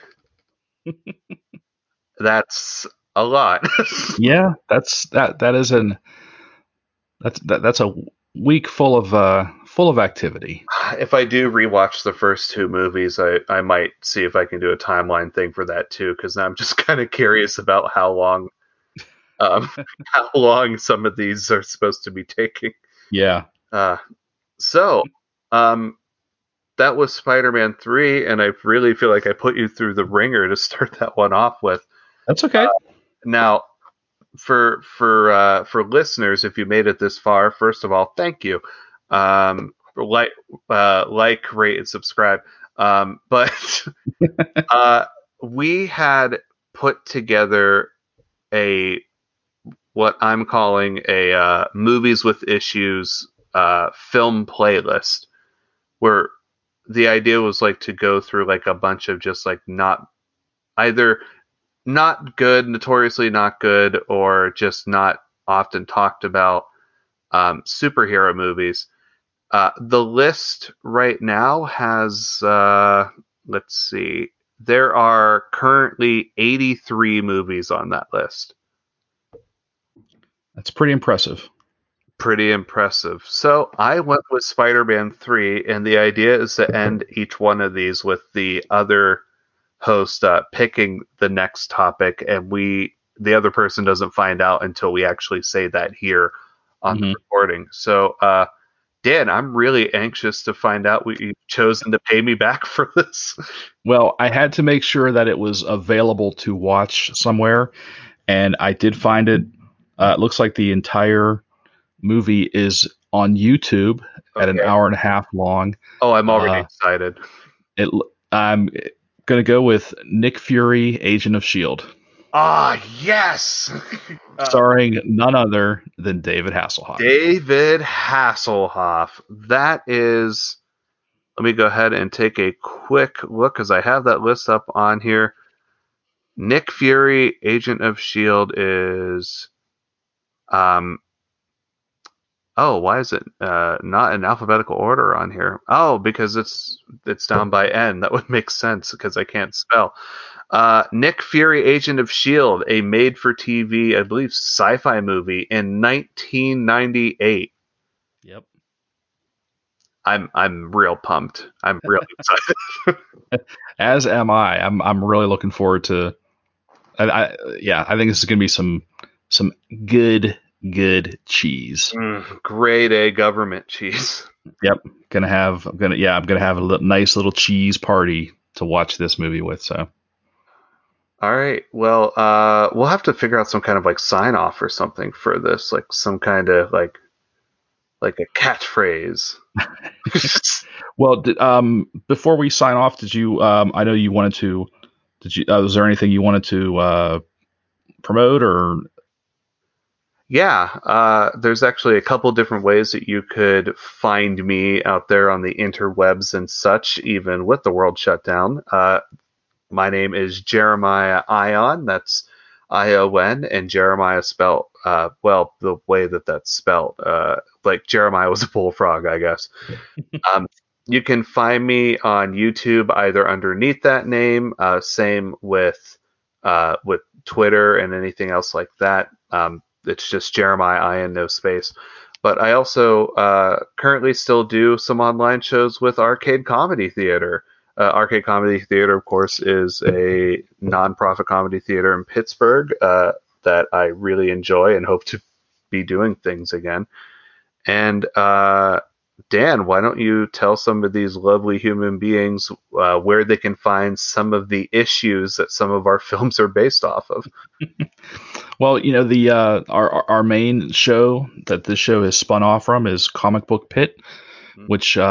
That's a lot. Yeah, that's a week full of activity. If I do rewatch the first two movies, I might see if I can do a timeline thing for that too, because I'm just kind of curious about how long some of these are supposed to be taking. Yeah. So that was Spider-Man 3, and I really feel like I put you through the ringer to start that one off with. That's okay. Now, for listeners, if you made it this far, first of all, thank you. Like, rate, and subscribe. But we had put together a what I'm calling a movies with issues film playlist, where the idea was like to go through like a bunch of just like notoriously not good, or just not often talked about superhero movies. The list right now has, let's see, there are currently 83 movies on that list. That's pretty impressive. Pretty impressive. So I went with Spider-Man 3, and the idea is to end each one of these with the other host picking the next topic, and the other person doesn't find out until we actually say that here on the recording. So, Dan, I'm really anxious to find out what you've chosen to pay me back for this. Well, I had to make sure that it was available to watch somewhere, and I did find it. It looks like the entire movie is on YouTube at an hour and a half long. Oh, I'm already excited. I'm going to go with Nick Fury, Agent of S.H.I.E.L.D. Ah, yes! Starring none other than David Hasselhoff. David Hasselhoff. That is... Let me go ahead and take a quick look, because I have that list up on here. Nick Fury, Agent of S.H.I.E.L.D. is... why is it not in alphabetical order on here? Oh, because it's down by N. That would make sense, because I can't spell. Nick Fury, Agent of S.H.I.E.L.D., a made-for-TV, I believe, sci-fi movie in 1998. Yep. I'm real pumped. I'm really excited. As am I. I'm really looking forward to. I think this is going to be some good cheese. Grade A government cheese. Yep. I'm gonna have a nice little cheese party to watch this movie with. So. All right. Well, we'll have to figure out some kind of like sign off or something for this, like some kind of like a catchphrase. Well, before we sign off, was there anything you wanted to promote or? Yeah, there's actually a couple different ways that you could find me out there on the interwebs and such, even with the world shut down. My name is Jeremiah Ion. That's I-O-N, and Jeremiah spelled, the way that's spelled. Like Jeremiah was a bullfrog, I guess. You can find me on YouTube either underneath that name, same with Twitter and anything else like that. It's just Jeremiah Ion, no space. But I also currently still do some online shows with Arcade Comedy Theater. Arcade Comedy Theater, of course, is a nonprofit comedy theater in Pittsburgh that I really enjoy and hope to be doing things again. And Dan, why don't you tell some of these lovely human beings where they can find some of the issues that some of our films are based off of? Well, the our main show that this show has spun off from is Comic Book Pit, which you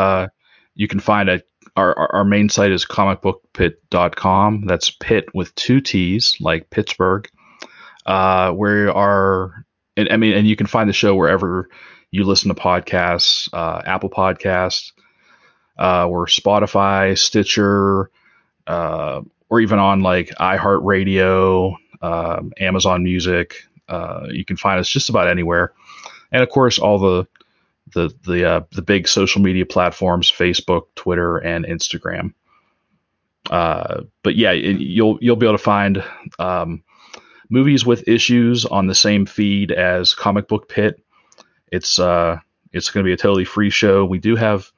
can find at our main site is comicbookpit.com. That's Pit with two T's, like Pittsburgh. And you can find the show wherever you listen to podcasts, Apple Podcasts, or Spotify, Stitcher, or even on like iHeartRadio, Amazon Music. You can find us just about anywhere, and of course, all the big social media platforms: Facebook, Twitter, and Instagram. But yeah, you'll be able to find movies with issues on the same feed as Comic Book Pit. It's going to be a totally free show. We do have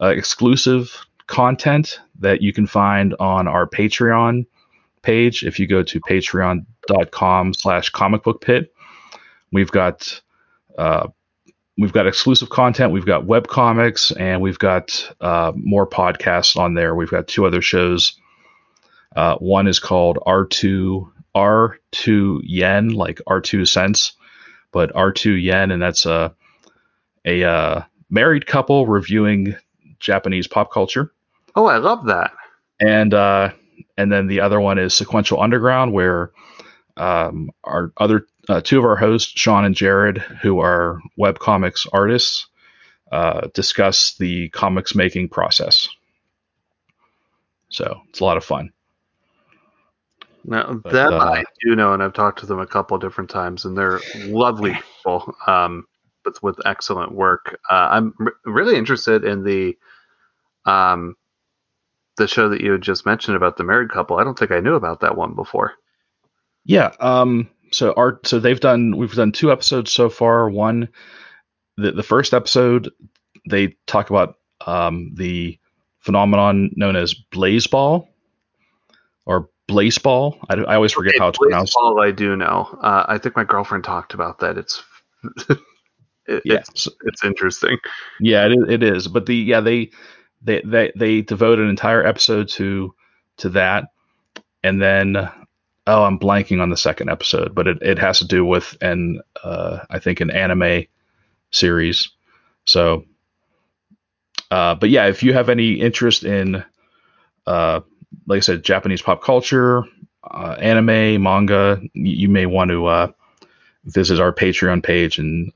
exclusive content that you can find on our Patreon page. If you go to patreon.com/comicbookpit, we've got exclusive content. We've got web comics, and we've got more podcasts on there. We've got two other shows. One is called R2 Yen, like R2 cents. But R2 Yen, and that's a married couple reviewing Japanese pop culture. Oh, I love that. And then the other one is Sequential Underground, where Our other two of our hosts, Sean and Jared, who are webcomics artists, discuss the comics making process. So it's a lot of fun. Now, that I do know, and I've talked to them a couple of different times, and they're lovely people, but with excellent work. I'm really interested in the show that you had just mentioned about the married couple. I don't think I knew about that one before. Yeah. We've done two episodes so far. One, the first episode, they talk about the phenomenon known as blazeball or blazeball. I always forget how it's pronounced. Blazeball, I do know. I think my girlfriend talked about that. It's interesting. Yeah, it is. But they devote an entire episode to that, and then. Oh, I'm blanking on the second episode, but it has to do with an anime series. So, but yeah, if you have any interest in, like I said, Japanese pop culture, anime, manga, you may want to visit our Patreon page and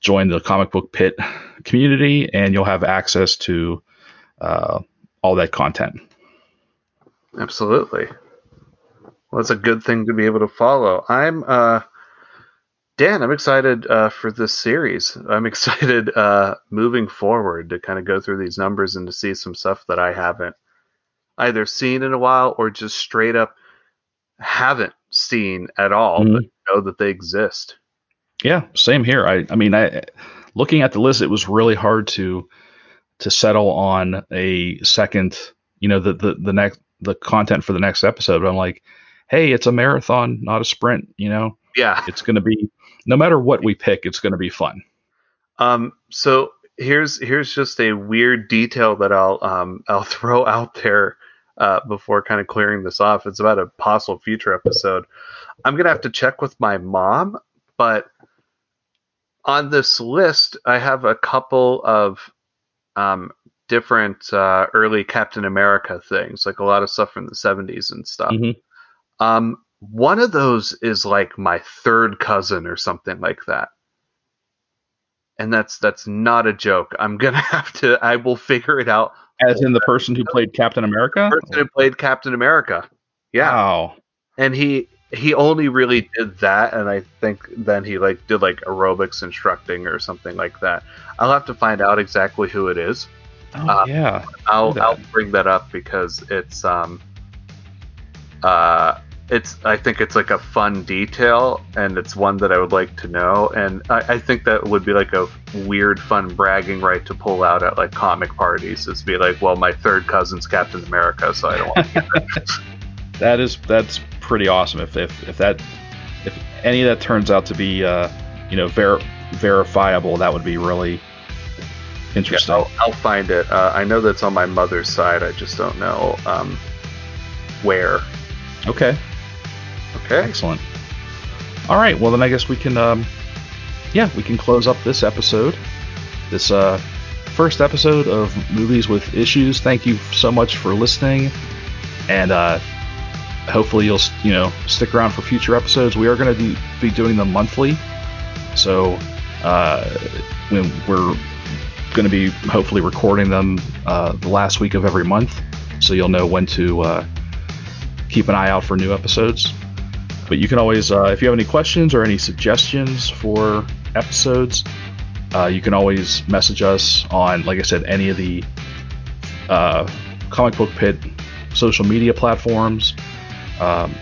join the Comic Book Pit community, and you'll have access to all that content. Absolutely. Well, that's a good thing to be able to follow. I'm excited for this series. I'm excited moving forward to kind of go through these numbers and to see some stuff that I haven't either seen in a while or just straight up haven't seen at all, but know that they exist. Yeah, same here. I mean, looking at the list, it was really hard to settle on a second, the next, the content for the next episode, but I'm like, hey, it's a marathon, not a sprint, Yeah. It's going to be, no matter what we pick, it's going to be fun. So here's just a weird detail that I'll throw out there, before kind of clearing this off. It's about a possible future episode. I'm going to have to check with my mom, but on this list, I have a couple of, different early Captain America things, like a lot of stuff from the 70s and stuff. Mm-hmm. One of those is like my third cousin or something like that, and that's not a joke. I'm gonna have to, I will figure it out. As in the person who played Captain America? The person who played Captain America, yeah. Wow. And he only really did that, and I think then he did aerobics instructing or something like that. I'll have to find out exactly who it is. I'll bring that up because it's I think it's like a fun detail, and it's one that I would like to know, and I think that would be like a weird, fun bragging right to pull out at like comic parties. Is be like, well, my third cousin's Captain America, so I don't want to get that. That's pretty awesome. If any of that turns out to be verifiable, that would be really. Interesting. Yeah, I'll find it. I know that's on my mother's side. I just don't know where. Okay. Excellent. All right. Well, then I guess we can, we can close up this episode, this first episode of Movies with Issues. Thank you so much for listening, and hopefully you'll stick around for future episodes. We are going to be doing them monthly, so when we're going to be hopefully recording them the last week of every month, so you'll know when to keep an eye out for new episodes. But you can always, if you have any questions or any suggestions for episodes, you can always message us on, like I said, any of the Comic Book Pit social media platforms,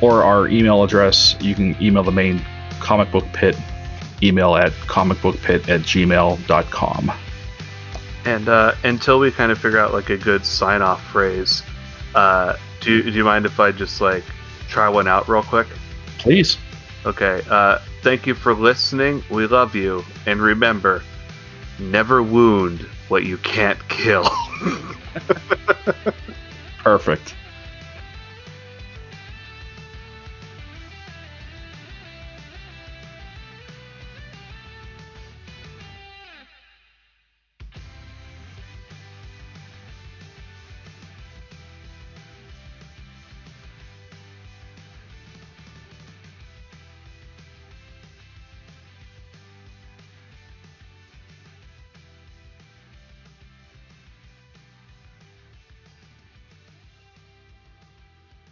or our email address. You can email the main Comic Book Pit email at comicbookpit@gmail.com. And until we kind of figure out like a good sign-off phrase, do you mind if I just like try one out real quick? Please. Okay. Thank you for listening. We love you, and remember, never wound what you can't kill. Perfect.